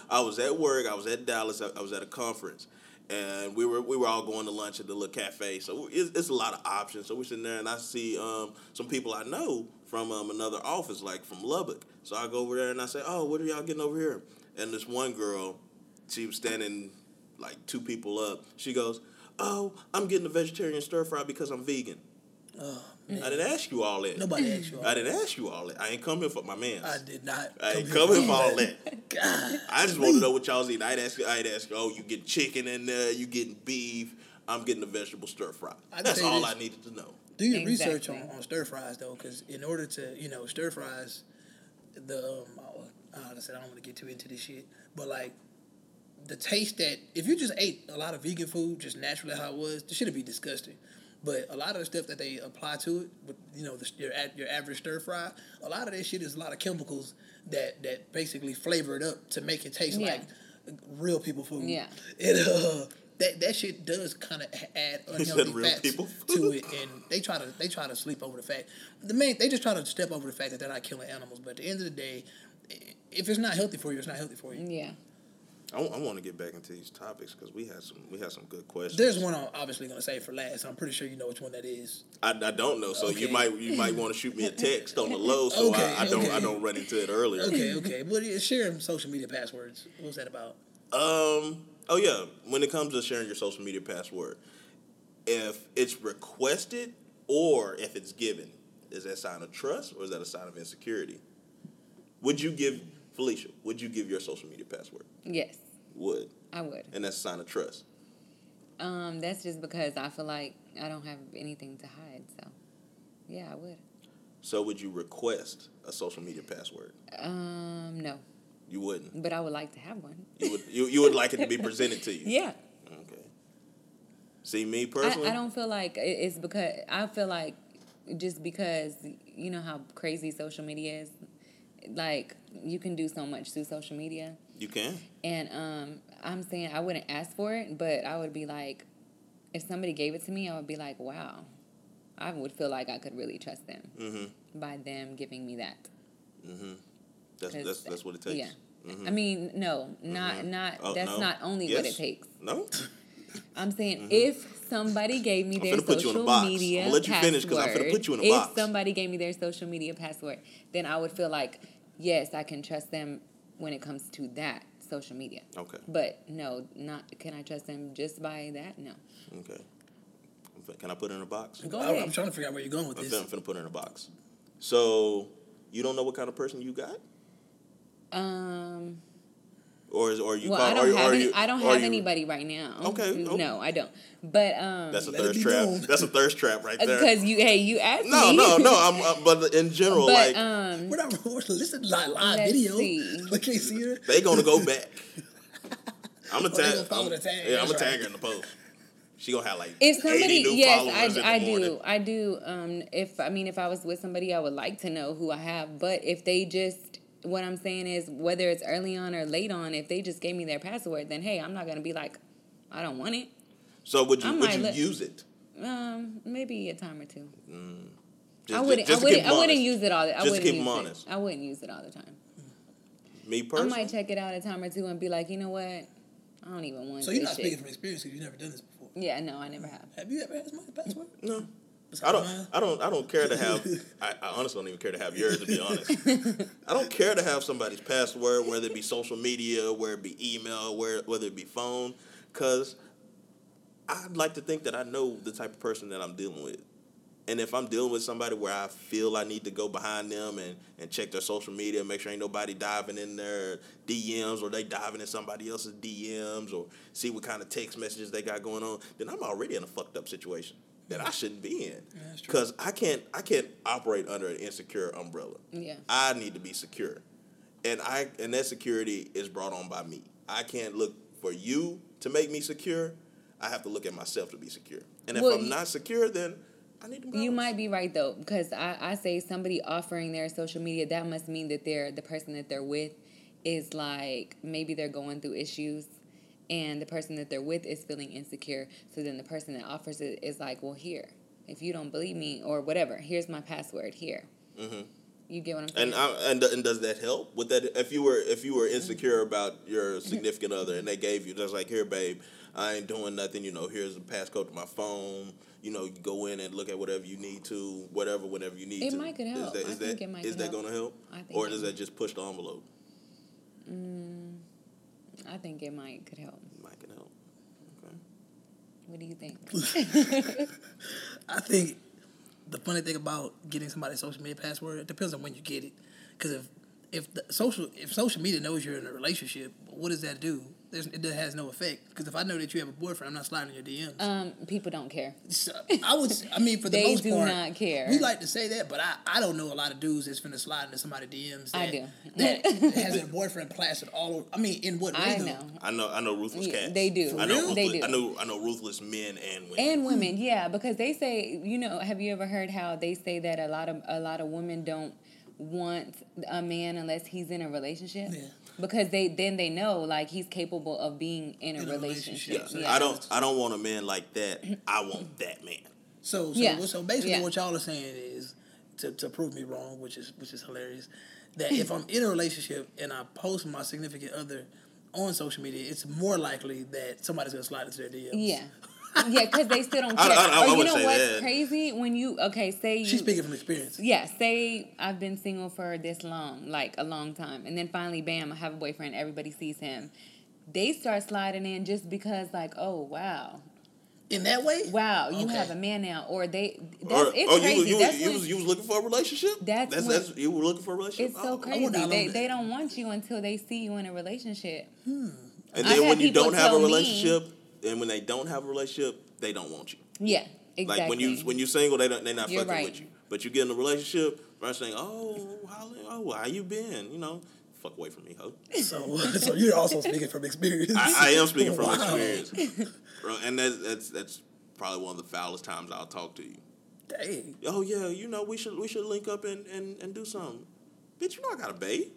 I was at work, I was at Dallas, I was at a conference. And we were all going to lunch at the little cafe, so it's a lot of options. So we're sitting there, and I see some people I know from another office, like from Lubbock. So I go over there, and I say, oh, what are y'all getting over here? And this one girl, she was standing like two people up. She goes, oh, I'm getting a vegetarian stir-fry because I'm vegan. Oh, man. I didn't ask you all that. Nobody asked you all that. I didn't ask you all that. I ain't come here for my mans. I did not. I ain't come here for all that. God. I just want to know what y'all was eating. I'd ask you, oh, you get chicken in there, you getting beef. I'm getting a vegetable stir fry. That's all I needed to know. Do your research on stir fries, though, because in order to, you know, stir fries, I said I don't want to get too into this shit, but like, the taste that, if you just ate a lot of vegan food, just naturally how it was, this shit'd be disgusting. But a lot of the stuff that they apply to it, with, you know, your average stir fry, a lot of that shit is a lot of chemicals that basically flavor it up to make it taste like real people food. Yeah, and that shit does kind of add unhealthy fats to it, and they try to sleep over the fact. They just try to step over the fact that they're not killing animals. But at the end of the day, if it's not healthy for you, it's not healthy for you. Yeah. I want to get back into these topics because we had some good questions. There's one I'm obviously going to save for last. I'm pretty sure you know which one that is. I don't know, so okay. you might want to shoot me a text on the low so okay, I don't run into it earlier. Okay. Well, sharing social media passwords. What was that about? Oh yeah. When it comes to sharing your social media password, if it's requested or if it's given, is that a sign of trust or is that a sign of insecurity? Felicia, would you give your social media password? Yes. Would. I would. And that's a sign of trust. That's just because I feel like I don't have anything to hide, so yeah, I would. So would you request a social media password? No. You wouldn't. But I would like to have one. You would like it to be presented to you. Yeah. Okay. See, me personally, I don't feel like it's because I feel like just because you know how crazy social media is. Like, you can do so much through social media. You can. And I'm saying I wouldn't ask for it, but I would be like, if somebody gave it to me, I would be like, wow. I would feel like I could really trust them by them giving me that. Mm-hmm. That's what it takes. Yeah. Mm-hmm. I mean, no, not only what it takes. No. I'm saying if somebody gave me their social media password. I'm finna put you in a box. If somebody gave me their social media password, then I would feel like, yes, I can trust them when it comes to that social media. Okay. But no, not can I trust them just by that? No. Okay. Can I put it in a box? Go ahead. I'm trying to figure out where you're going with this. I'm finna put it in a box. So, you don't know what kind of person you got? I don't have anybody right now. Okay. No, I don't. But that's a thirst trap. That's a thirst trap right there. Because you asked me. No. But in general, we're listening to live video. I can't see her. They gonna go back. I'm gonna tag. Yeah, I'm gonna tag her in the post. She gonna have like 80 new followers. I do. If I was with somebody, I would like to know who I have. But if they just what I'm saying is, whether it's early on or late on, if they just gave me their password, then, hey, I'm not going to be like, I don't want it. So would you use it? Maybe a time or two. Mm. I wouldn't use it all the time. I wouldn't use it all the time. Me personally? I might check it out a time or two and be like, you know what? I don't even want it. So you're not speaking from experience because you've never done this before. Yeah, no, I never have. Have you ever asked my password? No. I don't care to have. I honestly don't even care to have yours. To be honest, I don't care to have somebody's password, whether it be social media, whether it be email, whether it be phone, because I'd like to think that I know the type of person that I'm dealing with, and if I'm dealing with somebody where I feel I need to go behind them and check their social media, and make sure ain't nobody diving in their DMs or they diving in somebody else's DMs or see what kind of text messages they got going on, then I'm already in a fucked up situation that I shouldn't be in, because I can't operate under an insecure umbrella. Yeah, I need to be secure, and that security is brought on by me. I can't look for you to make me secure. I have to look at myself to be secure. And if I'm not secure, then I need to balance. You might be right though, because I say somebody offering their social media, that must mean that the person that they're with is like, maybe they're going through issues. And the person that they're with is feeling insecure. So then the person that offers it is like, well, here. If you don't believe me or whatever, here's my password here. Mm-hmm. You get what I'm saying? And does that help? With that, if you were insecure about your significant other and they gave you, just like, here, babe, I ain't doing nothing. You know, here's the passcode to my phone. You know, you go in and look at whatever you need to, whenever you need to. It might could help. Is that going to help? Or does that just push the envelope? I think it could help. Okay. What do you think? I think the funny thing about getting somebody's social media password, it depends on when you get it. Because if social media knows you're in a relationship, what does that do? It has no effect. Because if I know that you have a boyfriend, I'm not sliding your DMs. People don't care. So, for the most part. They do not care. We like to say that, but I don't know a lot of dudes that's finna slide into somebody's DMs. I do. That has their boyfriend plastered all over. I mean, in what way though? I know ruthless cats. They do. I know ruthless men and women. And women, yeah, because they say, you know, have you ever heard how they say that a lot of women don't want a man unless he's in a relationship? Yeah. Because they know, like, he's capable of being in a relationship. Yeah. Yeah. I don't want a man like that. I want that man. So basically what y'all are saying is, to prove me wrong, which is hilarious, that if I'm in a relationship and I post my significant other on social media, it's more likely that somebody's going to slide into their DMs. Yeah. Yeah, because they still don't care. I you know what's crazy? When you, okay, say you... She's speaking from experience. Yeah, say I've been single for this long, like a long time, and then finally, bam, I have a boyfriend, everybody sees him. They start sliding in just because, like, oh, wow. In that way? Wow, you have a man now. Or they... It's crazy. You was looking for a relationship? You were looking for a relationship? It's so crazy. They don't want you until they see you in a relationship. And then when you don't have a relationship... And when they don't have a relationship, they don't want you. Yeah, exactly. Like when you're single, they're not fucking with you. But you get in a relationship, first thing, how you been? You know, fuck away from me, ho. So you're also speaking from experience. I am speaking from experience, bro. And that's probably one of the foulest times I'll talk to you. Dang. Oh yeah, you know we should link up and do something. Bitch, you know I got a babe.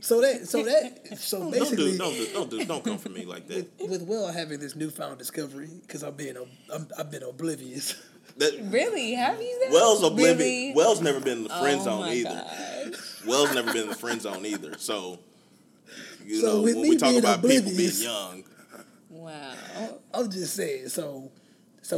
So basically, don't come for me like that. With Will having this newfound discovery because I've been oblivious. That, really? Have you? That? Well's oblivious. Really? Well's never been in the friend zone either. Well's never been in the friend zone either. So you know when we talk about people being young. Wow. I'm just saying. So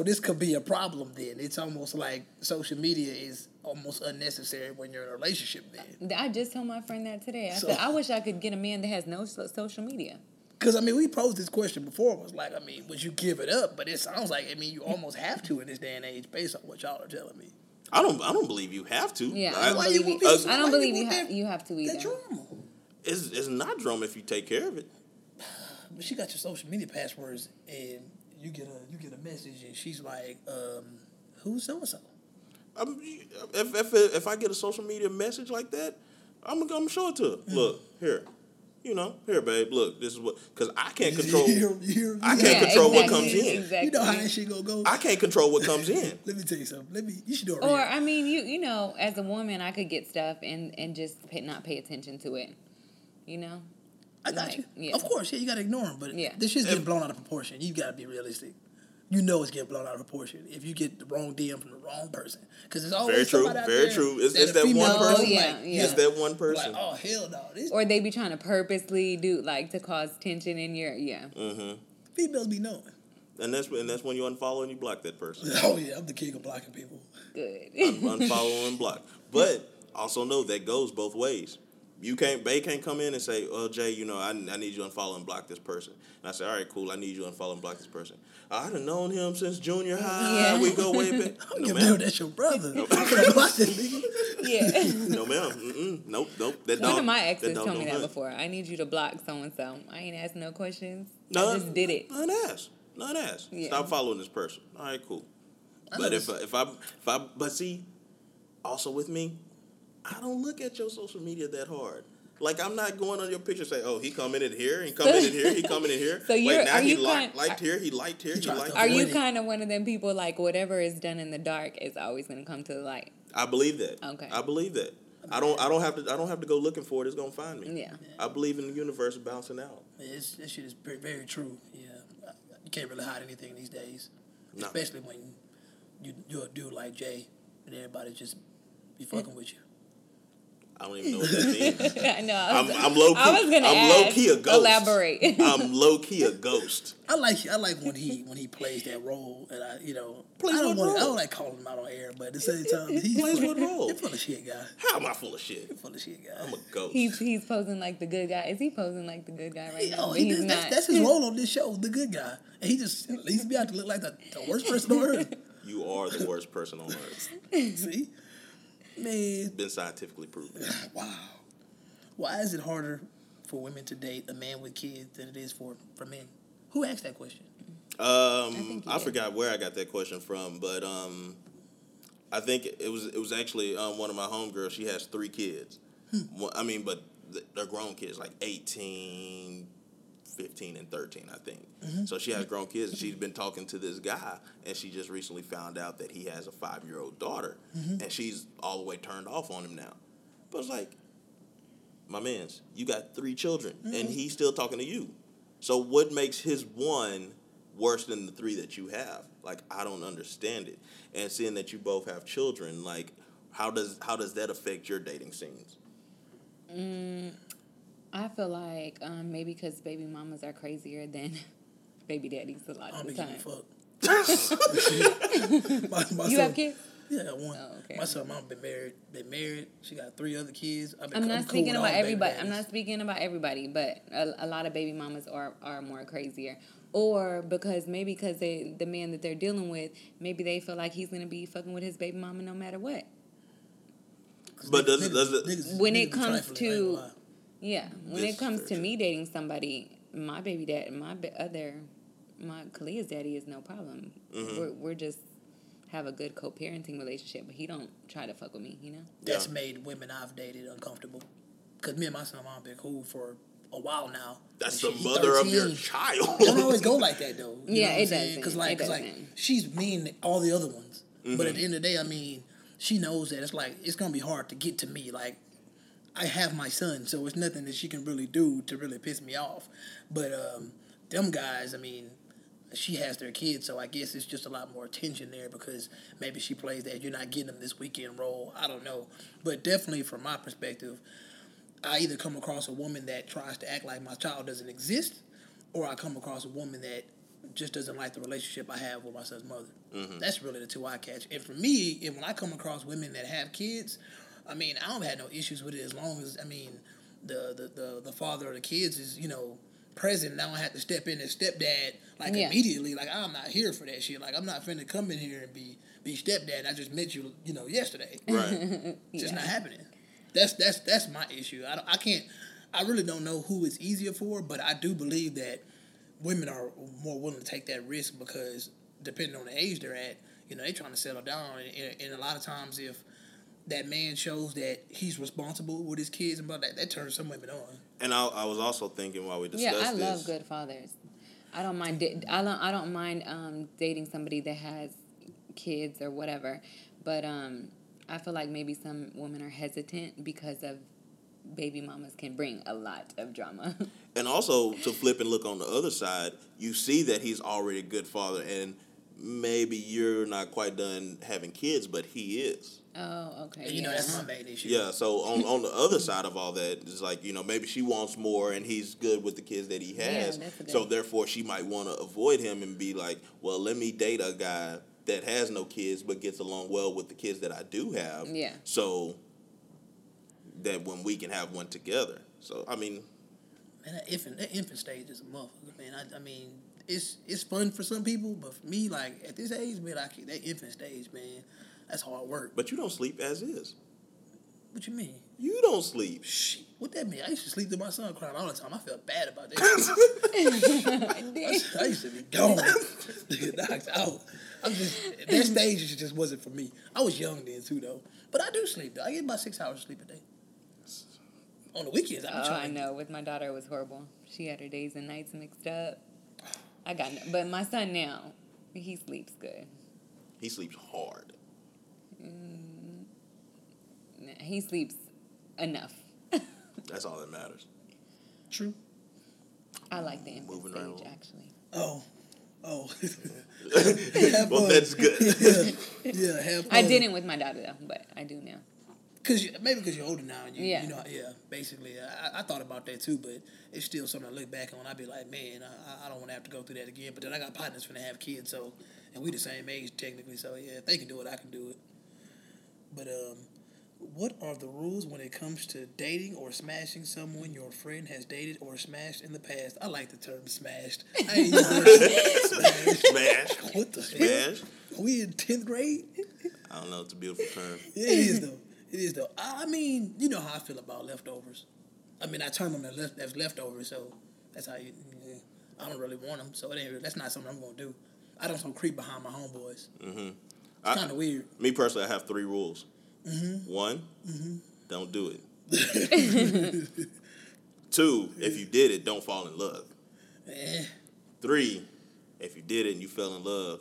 this could be a problem then. It's almost like social media is almost unnecessary when you're in a relationship then. I just told my friend that today. I said, I wish I could get a man that has no social media. Because, we posed this question before. It was like, would you give it up? But it sounds like, you almost have to in this day and age based on what y'all are telling me. I don't believe you have to. Yeah, I don't believe you have to either. That drama. It's not drama if you take care of it. But she got your social media passwords and... You get a message and she's like, who's so and so? If I get a social media message like that, I'm gonna show it to her. Mm. Look here, here, babe. Look, this is what because I can't control. What comes in. Exactly. You know how that shit gonna go. I can't control what comes in. Let me tell you something. You should do it. Or real. As a woman, I could get stuff and just not pay attention to it. I got you. Yeah. Of course, you got to ignore them, but this shit's getting blown out of proportion. You got to be realistic. It's getting blown out of proportion if you get the wrong DM from the wrong person. Because it's always very true. It's that one person. It's that one person. Like, oh, hell no. Or they be trying to purposely do, to cause tension in your, Mm-hmm. Females be knowing. And that's when you unfollow and you block that person. Oh, yeah, I'm the king of blocking people. Good. Unfollow and block. But also know that goes both ways. They can't come in and say, oh, Jay, I need you to unfollow and block this person. And I say, all right, cool, I need you to unfollow and block this person. I done known him since junior high. Yeah. We go way back. I don't know, that's your brother. No, yeah. No, ma'am. Mm-mm. Nope. One of my exes told me that before. I need you to block so-and-so. I ain't asked no questions. I just did it. Not asked. Yeah. Stop following this person. All right, cool. But with me, I don't look at your social media that hard. I'm not going on your picture and say, oh, he commented here, he commented here, he commented here. So he liked here. Are you kind of one of them people, whatever is done in the dark is always going to come to the light? I believe that. Okay. I don't have to go looking for it. It's going to find me. Yeah. I believe in the universe bouncing out. This shit is very, very true. Yeah. You can't really hide anything these days. No. Especially when you're a dude like Jay and everybody just be fucking with you. I don't even know what that means. I know. I'm low key. A ghost. Elaborate. I'm low key a ghost. I like when he plays that role, and I don't like calling him out on air, but at the same time, he plays what role? You're full of shit, guy. How am I full of shit? You're full of shit, guy. I'm a ghost. He's posing like the good guy. Is he posing like the good guy right now? He's not. That's his role on this show, the good guy. And he be out to look like the worst person on earth. You are the worst person on earth. See. Man. It's been scientifically proven. Wow. Why is it harder for women to date a man with kids than it is for men? Who asked that question? I forgot where I got that question from, but I think it was actually one of my homegirls. She has 3 kids. But they're grown kids, 18, 15, and 13, I think. Mm-hmm. So she has grown kids, and she's been talking to this guy, and she just recently found out that he has a 5-year-old daughter, mm-hmm. and she's all the way turned off on him now. But it's my mans, you got 3 children, mm-hmm. and he's still talking to you. So what makes his one worse than the 3 that you have? I don't understand it. And seeing that you both have children, how does that affect your dating scenes? I feel maybe because baby mamas are crazier than baby daddies a lot of the time. You have kids? Yeah, one. Oh, okay. My son, mom been married. She got 3 other kids. I'm not speaking about everybody, but a lot of baby mamas are more crazier. Or because the man that they're dealing with, maybe they feel like he's gonna be fucking with his baby mama no matter what. But when it comes to me dating somebody, my baby dad, my Kalia's daddy is no problem. Mm-hmm. We're just have a good co-parenting relationship, but he don't try to fuck with me. That's made women I've dated uncomfortable. because me and my son and mom have been cool for a while now. That's the mother 13. Of your child. It doesn't always go like that, though. You know what I'm saying? Because she's mean to all the other ones. Mm-hmm. But at the end of the day, I mean, she knows that it's like, it's going to be hard to get to me. Like, I have my son, so it's nothing that she can really do to really piss me off. But them guys, I mean, she has their kids, so I guess it's just a lot more tension there because maybe she plays that you're not getting them this weekend role. I don't know. But definitely from my perspective, I either come across a woman that tries to act like my child doesn't exist, or I come across a woman that just doesn't like the relationship I have with my son's mother. Mm-hmm. That's really the two I catch. And for me, and when I come across women that have kids, I mean, I don't have no issues with it as long as, I mean, the father of the kids is, you know, present. I don't have to step in as stepdad, like, immediately. Like, I'm not here for that shit. Like, I'm not finna come in here and be stepdad. I just met you, you know, yesterday. Right. Just not happening. That's my issue. I really don't know who it's easier for, but I do believe that women are more willing to take that risk because depending on the age they're at, you know, they're trying to settle down. And a lot of times if that man shows that he's responsible with his kids and about that turns some women on. And I was also thinking while we discussed this. Yeah, I love good fathers. I don't mind. I don't mind dating somebody that has kids or whatever, but I feel like maybe some women are hesitant because of baby mamas can bring a lot of drama. And also, to flip and look on the other side, you see that he's already a good father, and maybe you're not quite done having kids, but he is. Oh, okay. And you know, that's my main issue. Yeah, so on the other side of all that, it's like, you know, maybe she wants more, and he's good with the kids that he has, so therefore she might want to avoid him and be like, well, let me date a guy that has no kids but gets along well with the kids that I do have. Yeah. So that when we can have one together. So, I mean. Man, that infant stage is a motherfucker, man. I mean, it's fun for some people, but for me, like, at this age, man, that infant stage, man, that's hard work. But you don't sleep as is. What you mean? You don't sleep. Shit. What that mean? I used to sleep to my son crying all the time. I felt bad about that. I used to be gone. Knocked out. That stage just wasn't for me. I was young then, too, though. But I do sleep, though. I get about 6 hours of sleep a day. On the weekends, I'm trying. Oh, I know. With my daughter, it was horrible. She had her days and nights mixed up. But my son now, he sleeps good. He sleeps hard. He sleeps enough. That's all that matters. True. I like the infant stage, right actually. Oh. Well, that's good. Yeah, have fun. I didn't with my daughter, though, but I do now. Maybe because you're older now. And you know, basically. I thought about that, too, but it's still something I look back on. I'd be like, man, I don't want to have to go through that again. But then I got partners finna have kids, so, and we the same age, technically. So, yeah, if they can do it, I can do it. But what are the rules when it comes to dating or smashing someone your friend has dated or smashed in the past? I like the term smashed. I ain't used to smashed. What the smash? Hell? Are we in 10th grade? I don't know. It's a beautiful term. It is, though. I mean, you know how I feel about leftovers. I mean, I term them as leftovers, so that's how you... Yeah. I don't really want them, so that's not something I'm going to do. I don't creep behind my homeboys. Mm-hmm. It's kind of weird. Me personally, I have 3 rules. Mm-hmm. 1, don't do it. 2, if you did it, don't fall in love. 3, if you did it and you fell in love,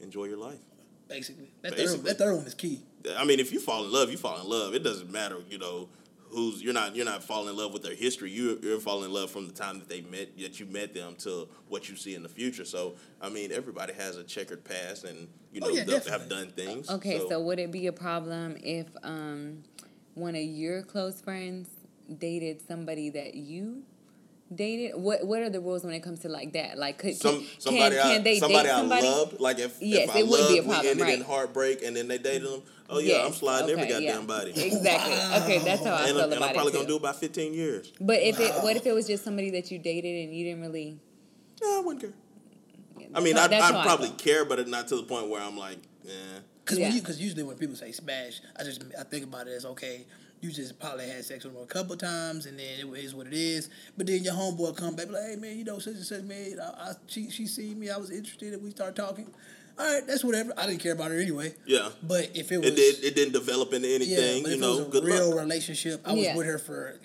enjoy your life. Basically. That third one is key. I mean, if you fall in love, you fall in love. It doesn't matter, you know, you're not falling in love with their history. You're falling in love from the time that you met them to what you see in the future. So, I mean, everybody has a checkered past and, you know, they have done things. Okay, so would it be a problem if one of your close friends dated somebody that you dated? What are the rules when it comes to like that? Like, can they date somebody I loved? Like, if I loved, we ended in heartbreak and then they dated them. Oh, yeah, yes. I'm sliding every goddamn body. Exactly. Wow. Okay, that's how I feel about it, I'm probably going to do about 15 years. But what if it was just somebody that you dated and you didn't really... No, I wouldn't care. Yeah, I mean, I'd probably care, but not to the point where I'm like, eh. Because usually when people say smash, I think about it as, okay, you just probably had sex with her a couple times, and then it is what it is. But then your homeboy come back, like, hey, man, you know, such and such, man, she seen me, I was interested, and we start talking. all right, that's whatever. I didn't care about her anyway. Yeah. But if it was... It didn't develop into anything, you know, good luck. It was a real relationship. I was with her for,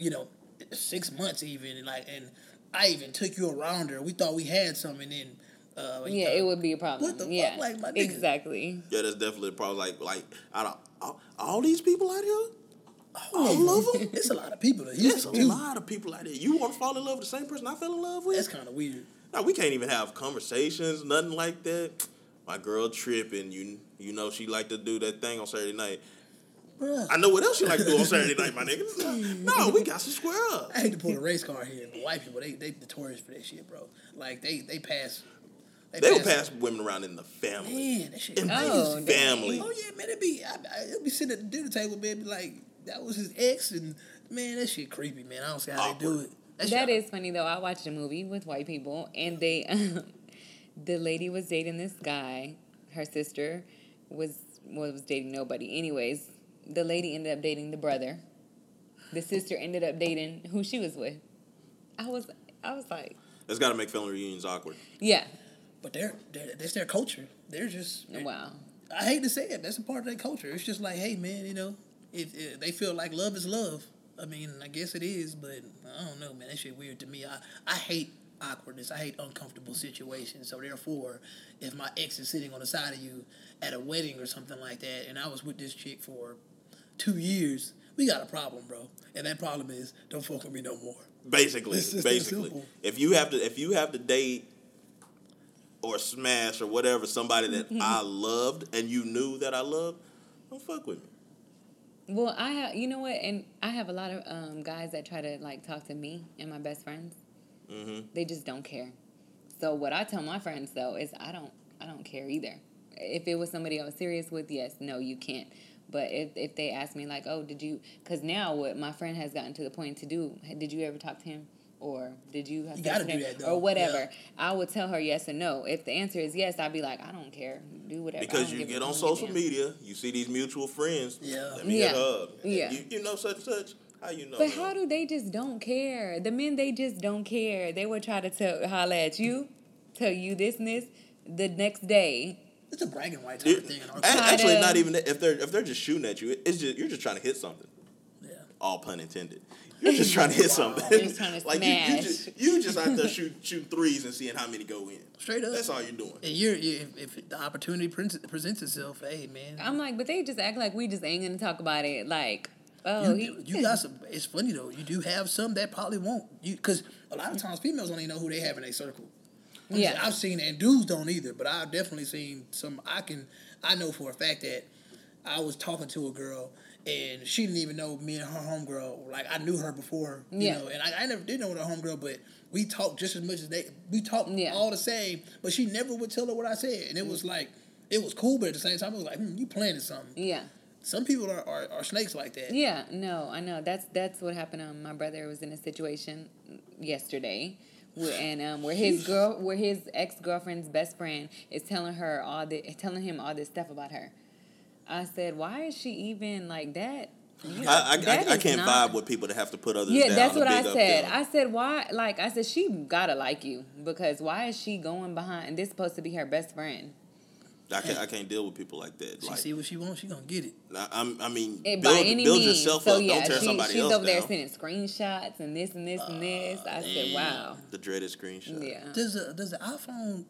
6 months even, and I even took you around her. We thought we had something, and then... it would be a problem. What the fuck? Like, my nigga. Exactly. Yeah, that's definitely a problem. Like out of all these people out here... I love them. It's a lot of people that It's a lot of people out there. You want to fall in love with the same person I fell in love with? That's kind of weird. No, we can't even have conversations, nothing like that. My girl tripping. You know she like to do that thing on Saturday night. Bruh. I know what else she like to do on Saturday night, my nigga. No, we got to square up. I hate to pull a race car here, but white people, they notorious for that shit, bro. Like, they pass... They would pass women around in the family. Man, that shit. In his family. Oh, yeah, man, it'd be sitting at the dinner table, man, be like... That was his ex, and man, that shit creepy, man. I don't see how they do it. That is funny though. I watched a movie with white people, and they, the lady was dating this guy. Her sister was dating nobody. Anyways, the lady ended up dating the brother. The sister ended up dating who she was with. I was like, that's got to make family reunions awkward. Yeah, but that's their culture. They're just wow. I hate to say it. That's a part of their culture. It's just like, hey, man, If they feel like love is love. I mean, I guess it is, but I don't know, man. That shit weird to me. I hate awkwardness. I hate uncomfortable situations. So, therefore, if my ex is sitting on the side of you at a wedding or something like that, and I was with this chick for 2 years, we got a problem, bro. And that problem is, don't fuck with me no more. Basically. If you have to date or smash or whatever somebody that I loved and you knew that I loved, don't fuck with me. Well, I have a lot of guys that try to like talk to me and my best friends. Mm-hmm. They just don't care. So what I tell my friends though is I don't care either. If it was somebody I was serious with, yes, no, you can't. But if they ask me like, oh, did you? Because now what my friend has gotten to the point to do, did you ever talk to him? Or did you have to do that, or whatever? Yeah. I would tell her yes and no. If the answer is yes, I'd be like, I don't care. Do whatever. Because you get on social media, you see these mutual friends. Yeah. Let me hit her up. Yeah. You know such and such. How you know? But how do they just don't care? The men, they just don't care. They would try to holler at you, tell you this and this the next day. It's a bragging rights type of thing. Actually, not even that. If they're just shooting at you, it's just you're just trying to hit something. Yeah. All pun intended. You're just trying to hit something. You're just trying to like smash. You just out there shoot threes and seeing how many go in. Straight up. That's all you're doing. And if the opportunity presents itself, hey, man. I'm like, but they just act like we just ain't going to talk about it. Like, oh. You got some. It's funny, though. You do have some that probably won't. Because a lot of times females don't even know who they have in their circle. Yeah. I've seen, and dudes don't either, but I've definitely seen some. I know for a fact that I was talking to a girl, and she didn't even know me and her homegirl. Like, I knew her before, you know, and I never did know her homegirl, but we talked just as much as all the same, but she never would tell her what I said. And it was like, it was cool, but at the same time, I was like, you planning something. Yeah. Some people are snakes like that. Yeah, no, I know. That's what happened. My brother was in a situation yesterday. And where his ex-girlfriend's best friend is telling him all this stuff about her. I said, why is she even like that? I can't vibe with people that have to put others down. Yeah, that's what I said. I said, why? Like, I said, she gotta like you because why is she going behind? And this supposed to be her best friend. I can't deal with people like that. She like, see what she wants, she gonna get it. Build yourself up. Don't tear somebody else down. She's over there sending screenshots and this and this and this. I said, wow. The dreaded screenshot. Yeah. Does the iPhone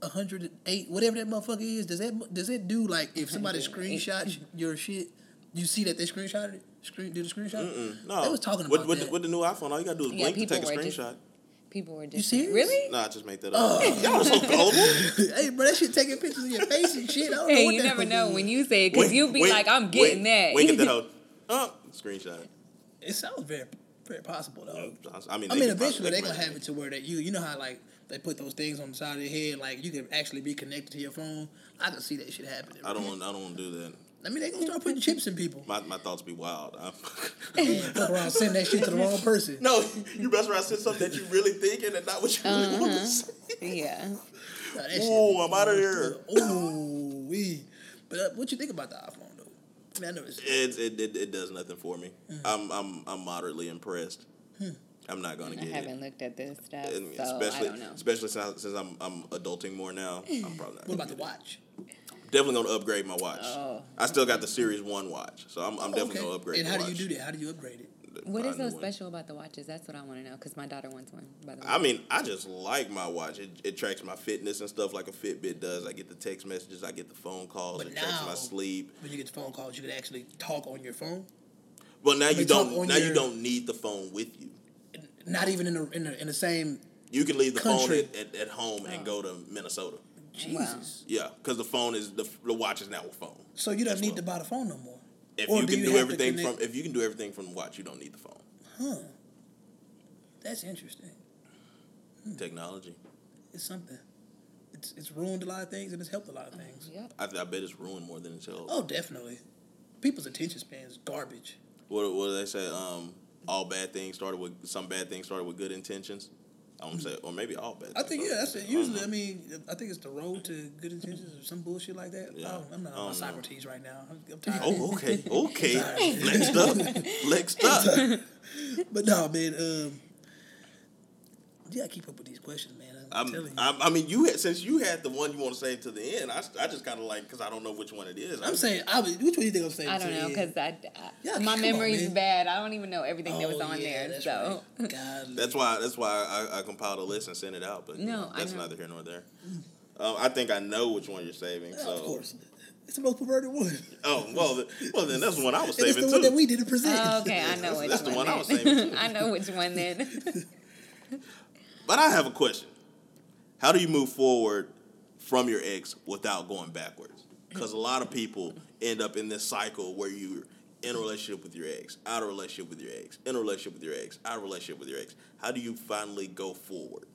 108, whatever that motherfucker is, does it do like if somebody screenshots your shit, you see that they screenshot it? Did a screenshot? Mm-mm. No, they was talking about that. With the new iPhone, all you gotta do is blink to take a screenshot. People were just you serious? Really? Nah, I just made that up. Hey, y'all are so gullible. Hey, bro, that shit taking pictures of your face and shit. I don't know what you never know when you say it because you'll be like, I'm getting that. Wink at that whole screenshot. It sounds very, very possible though. I mean, eventually they're gonna have it to where that you know how like. They put those things on the side of your head, like you can actually be connected to your phone. I can see that shit happening. I don't want to do that. I mean, they gonna start putting chips in people. My thoughts be wild. Fuck around, send that shit to the wrong person. No, you best around send something that you really thinking and not what you really want to say. Yeah. Oh, I'm out of here. Ooh, wee. But what you think about the iPhone though? I mean, I know it does nothing for me. I'm moderately impressed. I'm not gonna get it. I haven't looked at this stuff, especially, I don't know. Especially since I'm adulting more now. I'm probably not. What about the watch? Definitely gonna upgrade my watch. Oh. I still got the Series 1 watch, so I'm definitely gonna upgrade. And how do you do that? How do you upgrade it? What is so special about the watches? That's what I want to know, because my daughter wants one, by the way. I mean, I just like my watch. It tracks my fitness and stuff like a Fitbit does. I get the text messages. I get the phone calls. But it tracks my sleep. When you get the phone calls, you can actually talk on your phone? Well, now you don't. Now you don't need the phone with you. Not even in the same You can leave the country. Phone at home and go to Minnesota. Jesus. Wow. Yeah, because the phone is the watch is now a phone. So you don't need to buy the phone no more. If you can do everything from the watch, you don't need the phone. Huh. That's interesting. Technology. It's something. It's ruined a lot of things and it's helped a lot of things. Yeah. I bet it's ruined more than it's helped. Oh, definitely. People's attention span is garbage. What do they say? Some bad things started with good intentions. I won't say, or maybe all bad. I think that's it. Usually. I mean, I think it's the road to good intentions or some bullshit like that. Yeah. I'm not on Socrates right now. I'm tired. Oh, okay. Flexed up. But no, man. You gotta keep up with these questions, man. I'm telling you. I mean, since you had the one you want to say to the end, I just kind of because I don't know which one it is. Which one do you think I'm saying? I don't know, because my memory's bad. I don't even know everything that was on there. That's so right. That's why I compiled a list and sent it out. But that's neither here nor there. I think I know which one you're saving. So. Of course. It's the most perverted one. Oh, well then that's the one I was saving too. It's the one that we didn't present. Oh, okay, I know which one. That's the one I was saving too. I know which one then. But I have a question. How do you move forward from your ex without going backwards? Because a lot of people end up in this cycle where you're in a relationship with your ex, out of relationship with your ex, in a relationship with your ex, out of relationship with your ex. How do you finally go forward?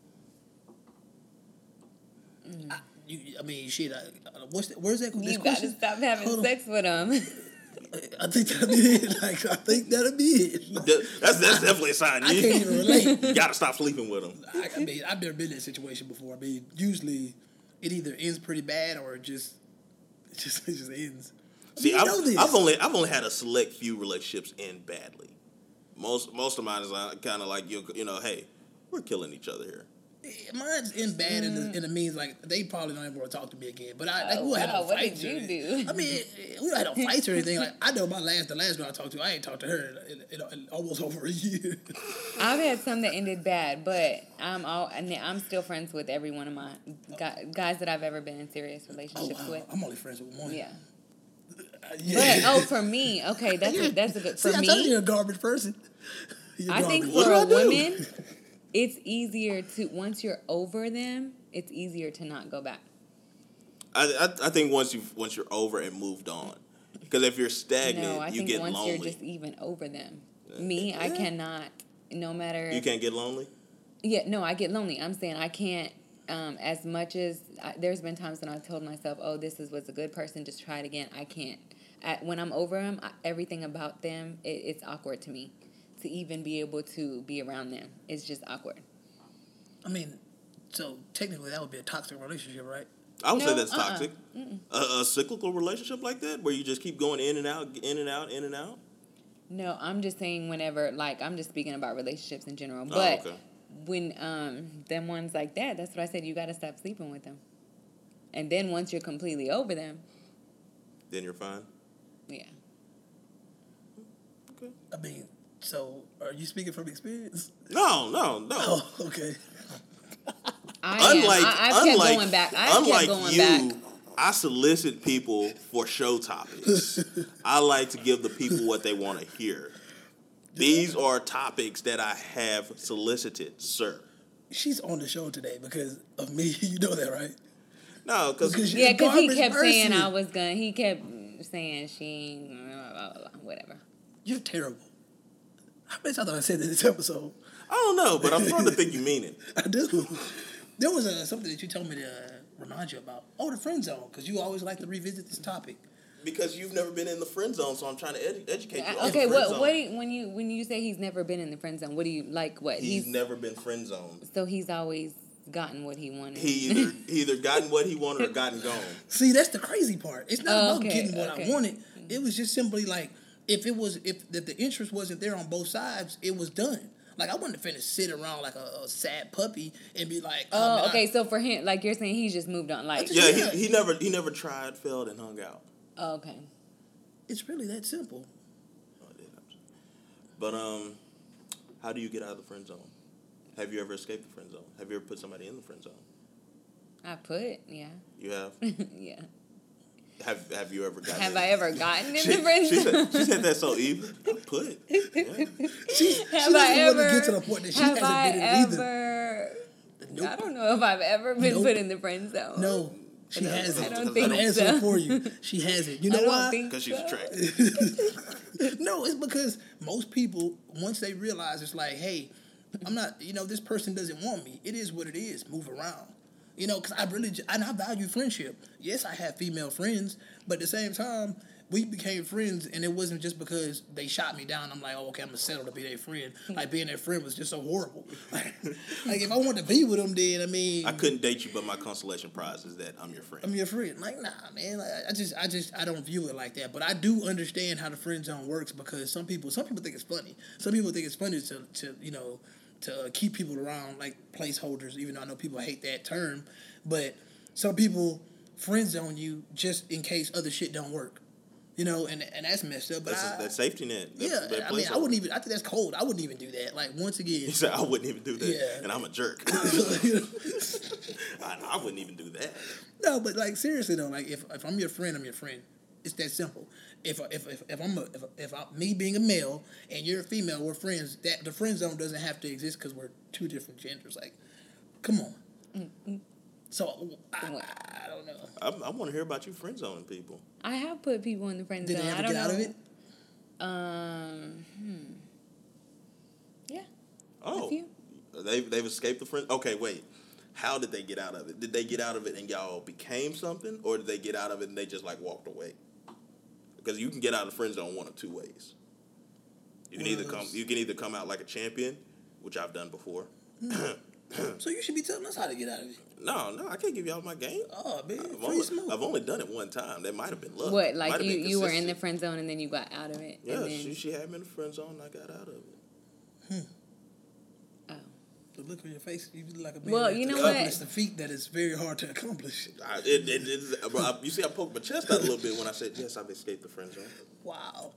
Where's that question? You got to stop having sex with him. I think that'll be it. That's definitely a sign. I can't even relate. You gotta stop sleeping with them. I've never been in that situation before. I mean, usually it either ends pretty bad or it just ends. See, I've only had a select few relationships end badly. Most of mine is kind of like you know, hey, we're killing each other here. Mine's in bad in the means like they probably don't ever want to talk to me again. But what did you do? I mean, we had no fights or anything. Like I know the last girl I talked to, I ain't talked to her in almost over a year. I've had some that ended bad, but I'm still friends with every one of my guys that I've ever been in serious relationships with. I'm only friends with one. Yeah. Yeah. But for me, okay, that's a good. For me, I told you you're a garbage person. I think for a woman. It's easier to, once you're over them, it's easier to not go back. I think once you're over and moved on. Because if you're stagnant, you get lonely. No, I think once you're just even over them. I cannot, no matter... You can't get lonely? Yeah, no, I get lonely. I'm saying I can't, as much as... there's been times when I've told myself, oh, was a good person, just try it again. I can't. When I'm over them, everything about them, it's awkward to me. To even be able to be around them. It's just awkward. I mean, so technically that would be a toxic relationship, right? I would say that's toxic. A cyclical relationship like that where you just keep going in and out, in and out, in and out? No, I'm just saying whenever, I'm just speaking about relationships in general. But when them ones like that, that's what I said, you got to stop sleeping with them. And then once you're completely over them. Then you're fine? Yeah. Okay. I mean... So, are you speaking from experience? No. Oh, okay. I kept going back. I solicit people for show topics. I like to give the people what they want to hear. These are topics that I have solicited, sir. She's on the show today because of me. You know that, right? No, because he kept saying I was gonna. He kept saying she, whatever. You're terrible. How many times have I said that in this episode? I don't know, but I'm starting to think you mean it. I do. There was something that you told me to remind you about. Oh, the friend zone, because you always like to revisit this topic. Because you've never been in the friend zone, so I'm trying to educate you. Okay, when you say he's never been in the friend zone, what do you like? What he's never been friend zoned. So he's always gotten what he wanted. He either gotten what he wanted or gotten gone. See, that's the crazy part. It's not about getting what I wanted. It was just simply like. If the interest wasn't there on both sides, it was done. Like, I wouldn't finna sit around like a sad puppy and be like... So for him, like you're saying, he just moved on. Like, he never tried, failed, and hung out. Oh, okay. It's really that simple. But how do you get out of the friend zone? Have you ever escaped the friend zone? Have you ever put somebody in the friend zone? Yeah. You have? Yeah. Have you ever gotten? Have I ever gotten in the friend zone? She said that so even. I don't know if I've ever been put in the friend zone. No, she hasn't. I don't think so. Answer for you. She hasn't. You know why? Because she's attractive. No, it's because most people, once they realize it's like, hey, I'm not. You know, this person doesn't want me. It is what it is. Move around. You know, because I value friendship. Yes, I have female friends, but at the same time, we became friends, and it wasn't just because they shot me down. I'm like, oh, okay, I'm going to settle to be their friend. Like, being their friend was just so horrible. Like, if I wanted to be with them, then, I mean... I couldn't date you, but my consolation prize is that I'm your friend. I'm your friend. Like, nah, man. Like, I don't view it like that. But I do understand how the friend zone works, because some people think it's funny. Some people think it's funny to keep people around, like placeholders, even though I know people hate that term. But some people friend zone you just in case other shit don't work. You know, and that's messed up. But that's safety net. I wouldn't even, I think that's cold. I wouldn't even do that. Like, once again. You said, I wouldn't even do that. Yeah. And I'm a jerk. I wouldn't even do that. No, but like, seriously though, like if I'm your friend, I'm your friend. It's that simple. If me being a male and you're a female, we're friends. That the friend zone doesn't have to exist because we're two different genders. Like, come on. Mm-hmm. So I don't know. I want to hear about you friend zoning people. I have put people in the friend zone. Did they ever get out of it? Yeah. Oh, they've escaped the friend. Okay, wait. How did they get out of it? Did they get out of it and y'all became something, or did they get out of it and they just like walked away? Because you can get out of the friend zone one of two ways. You can either come out like a champion, which I've done before. So you should be telling us how to get out of it. No, I can't give y'all my game. Oh, man, I've only done it one time. That might have been luck. What, like you were in the friend zone and then you got out of it? Yeah, and then... she had me in the friend zone and I got out of it. The look on your face, you look like a man. Well, you know what? It's the feat that is very hard to accomplish. You see, I poked my chest out a little bit when I said, yes, I've escaped the friend zone. Wow.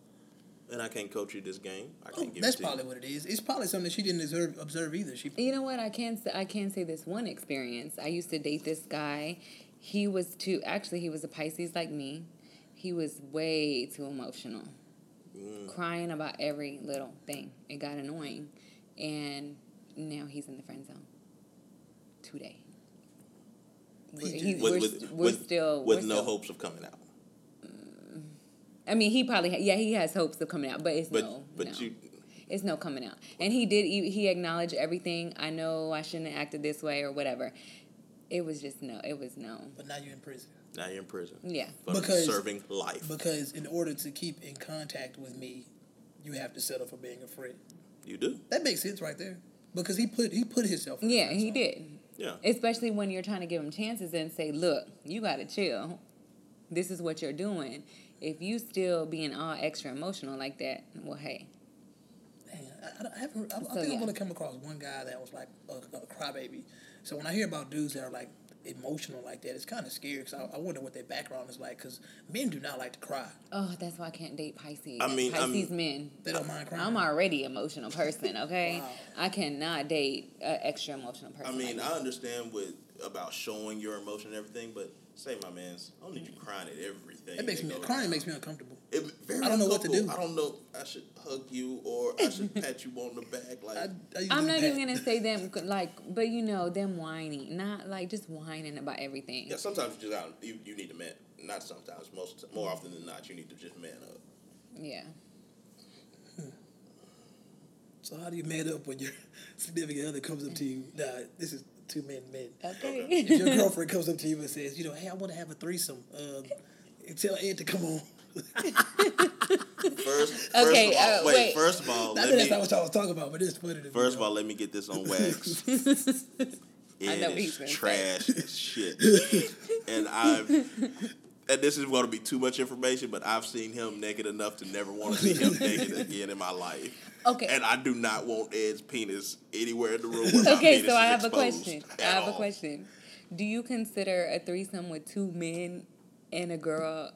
And I can't coach you this game. I can't give it to you. That's probably what it is. It's probably something she didn't observe either. You know what? I can say this one experience. I used to date this guy. He was a Pisces like me. He was way too emotional. Crying about every little thing. It got annoying. And... now he's in the friend zone. Today. We're still hopes of coming out. I mean, he probably he has hopes of coming out, it's no coming out. And he acknowledged everything. I know I shouldn't have acted this way or whatever. It was just no. It was no. But now you're in prison. Yeah. Because serving life. Because in order to keep in contact with me, you have to settle for being a friend. You do. That makes sense right there. Because he put himself in. Yeah, he did. Yeah. Especially when you're trying to give him chances and say, look, you got to chill. This is what you're doing. If you still being all extra emotional like that, well, hey. Dang, I think I'm going to come across one guy that was like a crybaby. So when I hear about dudes that are like emotional like that, it's kind of scary because I wonder what their background is like because men do not like to cry. Oh, that's why I can't date Pisces. I mean, men. They don't mind crying. I'm already an emotional person, okay? Wow. I cannot date an extra emotional person. I mean, like I understand about showing your emotion and everything, but say my man's, I don't need you crying at everything. Crying makes me uncomfortable. I don't know what to do. I don't know. I should hug you or I should pat you on the back. Like I'm not even gonna say them like, but you know them whining, not like just whining about everything. Yeah, sometimes you just you need to man. Not sometimes, more often than not, you need to just man up. Yeah. So how do you man up when your significant other comes up to you? Nah, this is. Two men. Okay. If your girlfriend comes up to you and says, you know, hey, I want to have a threesome. Tell Ed to come on. First of all, I know that's not what y'all was talking about, but it's funny to me. First of all, let me get this on wax. Ed is trash as shit. And I've and this is going to be too much information, but I've seen him naked enough to never want to see him naked again in my life. Okay. And I do not want Ed's penis anywhere in the room where okay, my so I have a question. Do you consider a threesome with two men and a girl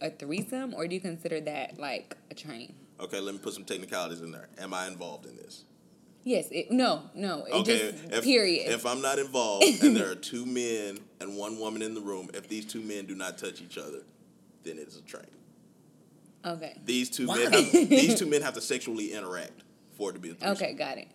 a threesome, or do you consider that like a train? Okay, let me put some technicalities in there. Am I involved in this? Yes. No. Okay. Just, period. If I'm not involved and there are two men and one woman in the room, if these two men do not touch each other, then it's a train. Okay. These two men have to sexually interact for it to be a threesome. Okay, got it.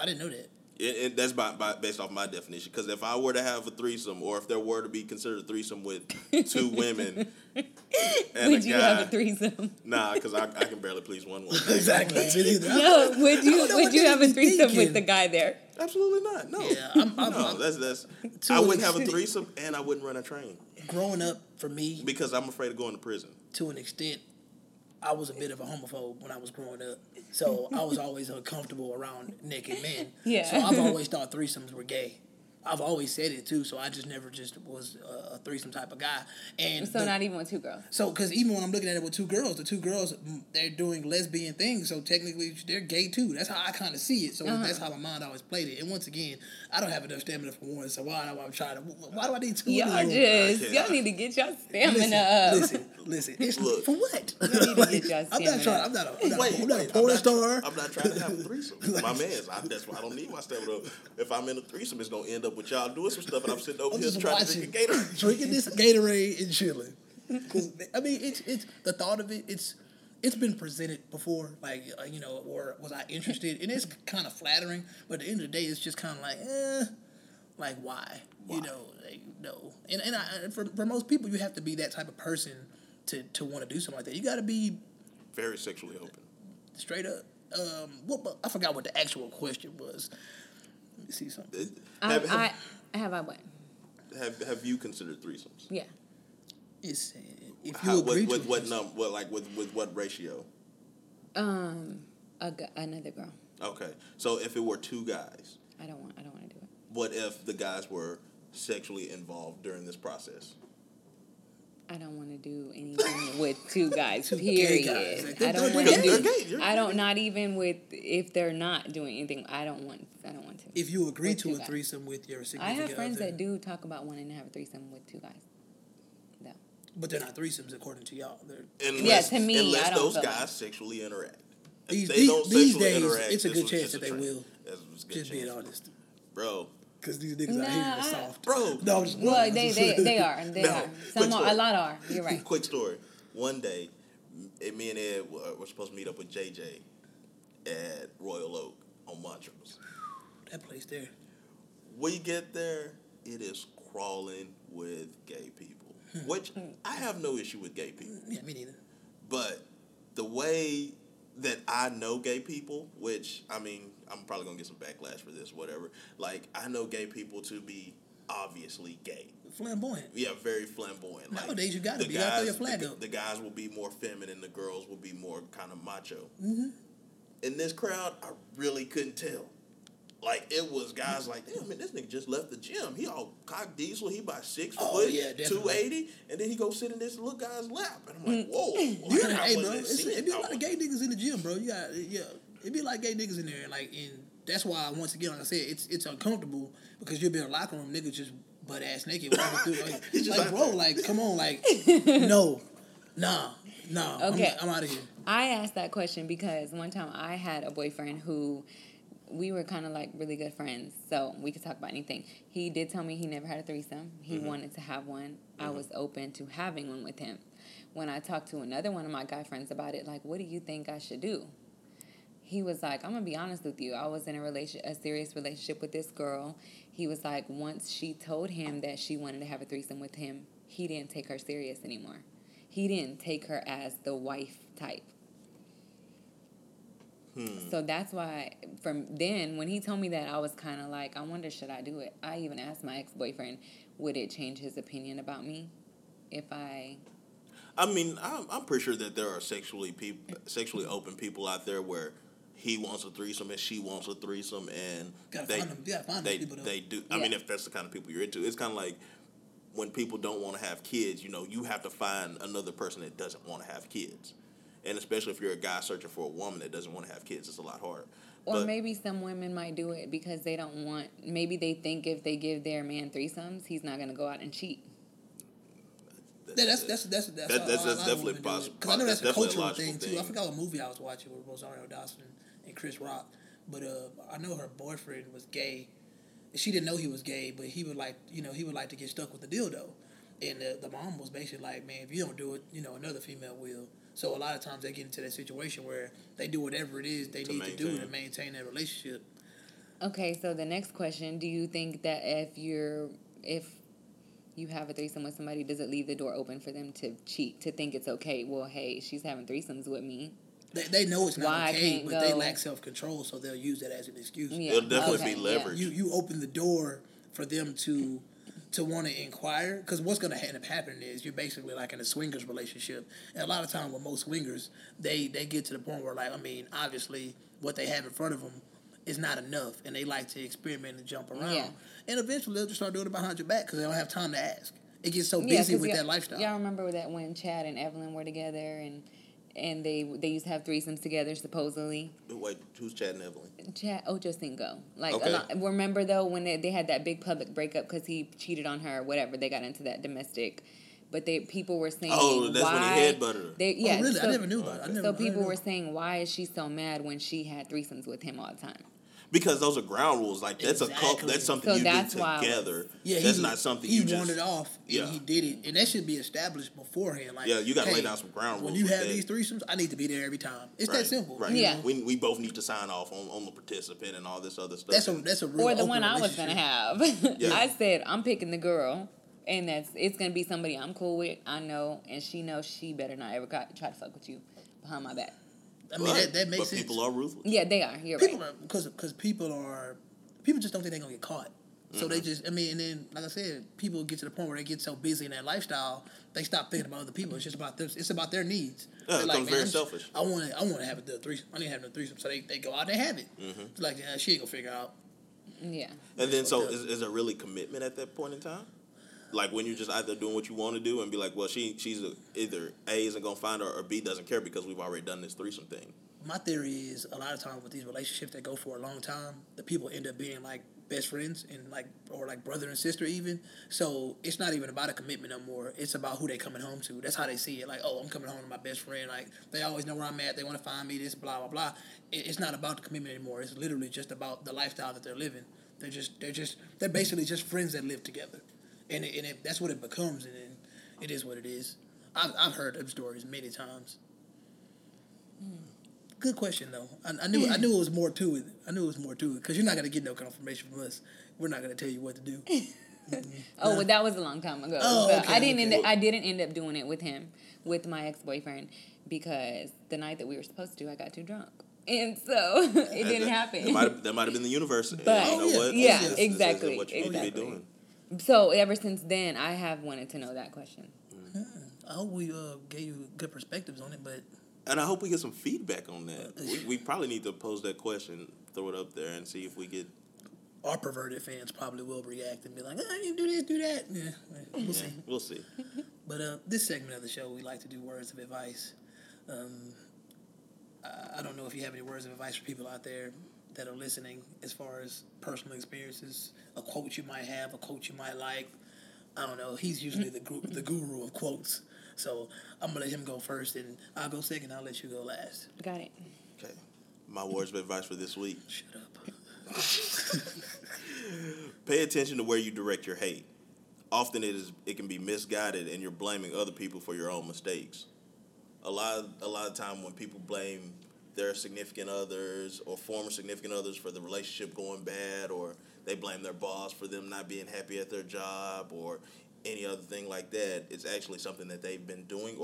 I didn't know that. It that's based off my definition. Because if I were to have a threesome, or if there were to be considered a threesome with two women and would a guy, have a threesome? Nah, because I can barely please one woman. Exactly. No, would you have a threesome with the guy there? Absolutely not. No. Yeah, I'm I wouldn't have a threesome, and I wouldn't run a train. Growing up, for me, because I'm afraid of going to prison. To an extent, I was a bit of a homophobe when I was growing up, so I was always uncomfortable around naked men. Yeah. So I've always thought threesomes were gay. I've always said it, too, so I just was a threesome type of guy. And so not even with two girls. So, because even when I'm looking at it with two girls, the two girls, they're doing lesbian things, so technically they're gay, too. That's how I kind of see it, so that's how my mind always played it. And once again, I don't have enough stamina for one, so why do I need two? Y'all need to get your stamina up. Listen. Look. For what? You need to get your stamina up. I'm not a porn star. I'm not trying to have a threesome. My man's. That's why I don't need my stamina up. If I'm in a threesome, it's going to end up with y'all doing some stuff, and I'm sitting over here trying to drink a Gatorade. Drinking this Gatorade and chilling. Because, I mean, it's the thought of it, it's been presented before, like, or was I interested? And it's kind of flattering, but at the end of the day, it's just kind of like, why? No. And for most people, you have to be that type of person to want to do something like that. You got to be very sexually open. Straight up. I forgot what the actual question was. Let me see something. Have you considered threesomes? Yeah. It's if you agree with what number, with what ratio? Another girl. Okay, so if it were two guys, I don't want to do it. What if the guys were sexually involved during this process? I don't want to do anything with two guys. Period. Guys. Like, I don't want to do. Gay. I don't. Not even with if they're not doing anything. I don't want to. If you agree to a threesome with your significant other, I have friends that do talk about wanting to have a threesome with two guys. No. But they're not threesomes according to y'all. Unless those guys sexually interact. These days, it's a good chance that they will. Just being honest, bro. Because these niggas out here are soft. Bro. No, I'm just well, they are. They are. Some are. A lot are. You're right. Quick story. One day, me and Ed were supposed to meet up with JJ at Royal Oak on Montrose. That place there. We get there, it is crawling with gay people. Which, I have no issue with gay people. Yeah, me neither. But the way that I know gay people, which, I mean, I'm probably going to get some backlash for this, whatever. Like, I know gay people to be obviously gay. Flamboyant. Yeah, very flamboyant. Nowadays, you got to be. You got to throw your flag up. The guys will be more feminine. The girls will be more kind of macho. Mm-hmm. In this crowd, I really couldn't tell. Like, it was guys like, damn, man, this nigga just left the gym. He all cock diesel. He about 6 foot, 280. And then he go sit in this little guy's lap. And I'm like, whoa. Hey, bro, it'd be a lot of gay niggas in the gym, bro. You got, yeah. It'd be like gay niggas in there, and that's why, once again, like I said, it's uncomfortable because you'll be in a locker room, niggas just butt ass naked walking through. Like bro, like come on, like no. Okay, I'm out of here. I asked that question because one time I had a boyfriend who we were kind of like really good friends, so we could talk about anything. He did tell me he never had a threesome. He wanted to have one. I was open to having one with him. When I talked to another one of my guy friends about it, like, what do you think I should do? He was like, I'm going to be honest with you. I was in a serious relationship with this girl. He was like, once she told him that she wanted to have a threesome with him, he didn't take her serious anymore. He didn't take her as the wife type. So that's why from then, when he told me that, I was kind of like, I wonder, should I do it? I even asked my ex-boyfriend, would it change his opinion about me if I mean, I'm pretty sure that there are sexually open people out there where he wants a threesome and she wants a threesome, and they do. I mean, if that's the kind of people you're into, it's kind of like when people don't want to have kids, you know, you have to find another person that doesn't want to have kids. And especially if you're a guy searching for a woman that doesn't want to have kids, it's a lot harder. Or but, maybe some women might do it because they don't want... Maybe they think if they give their man threesomes, he's not going to go out and cheat. That's definitely possible. Because I know that's a cultural thing, too. I forgot what movie I was watching with Rosario Dawson and Chris Rock. But I know her boyfriend was gay. She didn't know he was gay, but he would like, you know, he would like to get stuck with the dildo. And the mom was basically like, man, if you don't do it, you know, another female will. So a lot of times they get into that situation where they do whatever it is they need to do to maintain that relationship. Okay, so the next question, do you think that if you have a threesome with somebody, does it leave the door open for them to cheat, to think it's okay? Well, hey, she's having threesomes with me. They know it's not okay, but they lack self-control, so they'll use that as an excuse. Yeah. It'll definitely be leveraged. You open the door for them to want to inquire, because what's going to end up happening is you're basically like in a swingers relationship, and a lot of times with most swingers, they get to the point where, like, I mean, obviously what they have in front of them is not enough, and they like to experiment and jump around, yeah. And eventually they'll just start doing it behind your back because they don't have time to ask. It gets so busy with that lifestyle. Y'all remember that when Chad and Evelyn were together, and they used to have threesomes together, supposedly. Wait, who's Chad and Evelyn? Chad Ochocinco. Like, okay. Remember, though, when they had that big public breakup because he cheated on her or whatever. They got into that domestic. But people were saying, oh, that's why, when he head-butted her. Oh, really? So, I never knew that. People were saying, why is she so mad when she had threesomes with him all the time? Because those are ground rules. Like, that's a cult. That's something do together. Yeah, that's not something you just... He wanted off, and he did it. And that should be established beforehand. Like, yeah, you got to lay down some ground rules. When you have these threesomes, I need to be there every time. It's that simple. Right. Yeah. We both need to sign off on the participant and all this other stuff. That's a real... Or the one I was going to have. Yeah. I said, I'm picking the girl, and it's going to be somebody I'm cool with, I know, and she knows she better not ever try to fuck with you behind my back. I mean, that makes sense. But people are ruthless. Yeah, they are. You're right. Because people just don't think they're going to get caught. So they just, I mean, and then, like I said, people get to the point where they get so busy in that lifestyle, they stop thinking about other people. It's just about them. It's about their needs. Yeah, it becomes very selfish. I want to have a threesome. I need to have a threesome. So they go out and they have it. Mm-hmm. It's like, yeah, she ain't going to figure out. Yeah. And then, so is there really commitment at that point in time? Like, when you're just either doing what you want to do and be like, well, she's either A, isn't going to find her, or B, doesn't care because we've already done this threesome thing. My theory is a lot of times with these relationships that go for a long time, the people end up being, like, best friends and, like, or, like, brother and sister even. So it's not even about a commitment no more. It's about who they coming home to. That's how they see it. Like, oh, I'm coming home to my best friend. Like, they always know where I'm at. They want to find me, this, blah, blah, blah. It's not about the commitment anymore. It's literally just about the lifestyle that they're living. They're basically just friends that live together. And that's what it becomes, and then it is what it is. I've heard of stories many times. Good question, though. I knew it was more to it. I knew it was more to it, because you're not going to get no confirmation from us. We're not going to tell you what to do. Well, that was a long time ago. Oh, okay, I didn't end up doing it with him, with my ex-boyfriend, because the night that we were supposed to, I got too drunk. And so it didn't happen. That might have been the universe. But, you know what? Yeah, this, exactly. This what you need to be doing. So, ever since then, I have wanted to know that question. Mm-hmm. I hope we gave you good perspectives on it, but... And I hope we get some feedback on that. We probably need to pose that question, throw it up there, and see if we get... Our perverted fans probably will react and be like, oh, you do this, do that. Yeah, we'll see. We'll see. But this segment of the show, we like to do words of advice. I don't know if you have any words of advice for people out there that are listening, as far as personal experiences, a quote you might have, a quote you might like. I don't know. He's usually the guru of quotes. So I'm going to let him go first, and I'll go second. I'll let you go last. Got it. Okay. My words of advice for this week. Shut up. Pay attention to where you direct your hate. Often it can be misguided, and you're blaming other people for your own mistakes. A lot of time when people blame their significant others or former significant others for the relationship going bad, or they blame their boss for them not being happy at their job or any other thing like that, it's actually something that they've been doing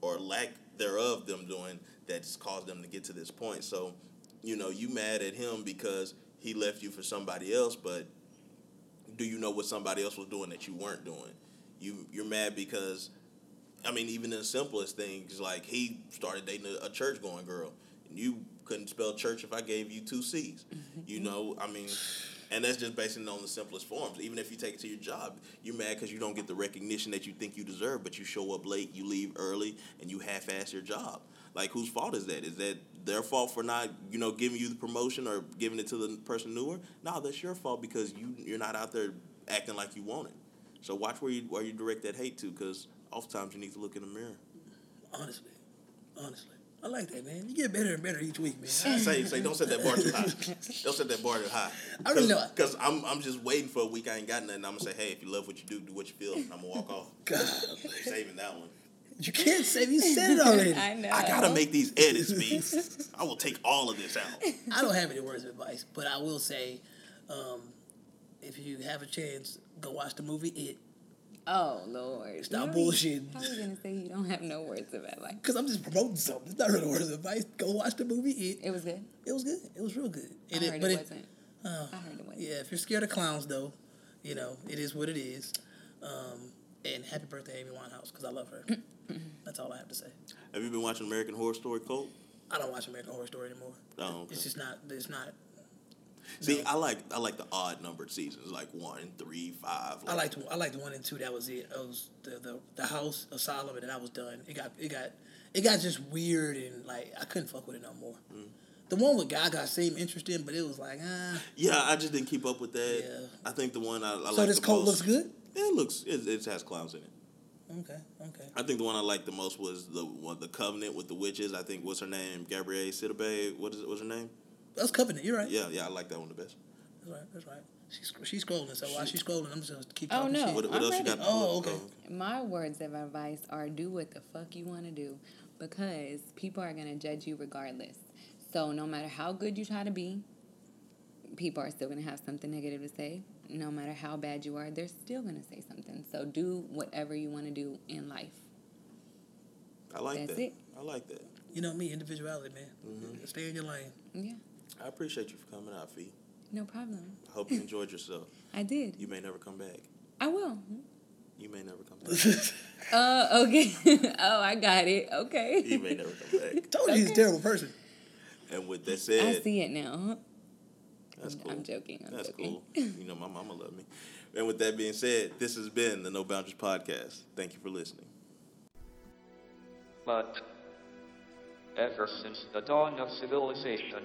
or lack thereof them doing that's caused them to get to this point. So, you know, you mad at him because he left you for somebody else, but do you know what somebody else was doing that you weren't doing? You're mad because, I mean, even in the simplest things, like he started dating a church-going girl. You couldn't spell church if I gave you 2 C's. You know, I mean, And that's just based on the simplest forms. Even if you take it to your job, you're mad because you don't get the recognition that you think you deserve, but you show up late, you leave early, and you half-ass your job. Like, whose fault is that? Is that their fault for not, you know, giving you the promotion or giving it to the person newer? No, that's your fault because you're not out there acting like you want it. So watch where you direct that hate to, because oftentimes you need to look in the mirror. Honestly. I like that, man. You get better and better each week, man. Say, don't set that bar too high. Don't set that bar too high. I really know. Because I'm just waiting for a week. I ain't got nothing. I'm going to say, hey, if you love what you do what you feel. And I'm going to walk off. God. I'm saving that one. You can't save. You said it already. I know. I got to make these edits, B. I will take all of this out. I don't have any words of advice, but I will say, if you have a chance, go watch the movie It. Oh, Lord. Stop bullshitting. How are you going to say you don't have no words of advice? Because I'm just promoting something. It's not really words of advice. Go watch the movie It. It was good? It was good. It was real good. I heard it wasn't. Yeah, if you're scared of clowns, though, you know, it is what it is. And happy birthday, Amy Winehouse, because I love her. That's all I have to say. Have you been watching American Horror Story, Cole? I don't watch American Horror Story anymore. Oh, okay. It's just not... See, no. I like the odd numbered seasons, like 1, 3, 5. Like. I liked 1 and 2. That was it. It was the House Asylum, and then I was done. It got just weird, and like I couldn't fuck with it no more. Mm. The one with Gaga seemed interesting, but it was like yeah, I just didn't keep up with that. Yeah. I think the one I so this coat looks good. Yeah, it has clowns in it. Okay. I think the one I liked the most was the Covenant with the witches. I think what's her name, Gabrielle Sidibe. What's her name? That's Covenant, you're right. Yeah, I like that one the best. That's right. She's scrolling, so while she's scrolling, I'm just going to keep talking shit. What else you got? Oh, okay. My words of advice are do what the fuck you want to do, because people are going to judge you regardless. So no matter how good you try to be, people are still going to have something negative to say. No matter how bad you are, they're still going to say something. So do whatever you want to do in life. That's it. I like that. You know me, individuality, man. Mm-hmm. Stay in your lane. Yeah. I appreciate you for coming out, Fee. No problem. I hope you enjoyed yourself. I did. You may never come back. I will. You may never come back. Oh, okay. Oh, I got it. Okay. You may never come back. Told you he's a terrible person. And with that said... I see it now. That's cool. I'm joking. That's joking. Cool. You know, my mama loved me. And with that being said, this has been the No Boundaries Podcast. Thank you for listening. But ever since the dawn of civilization...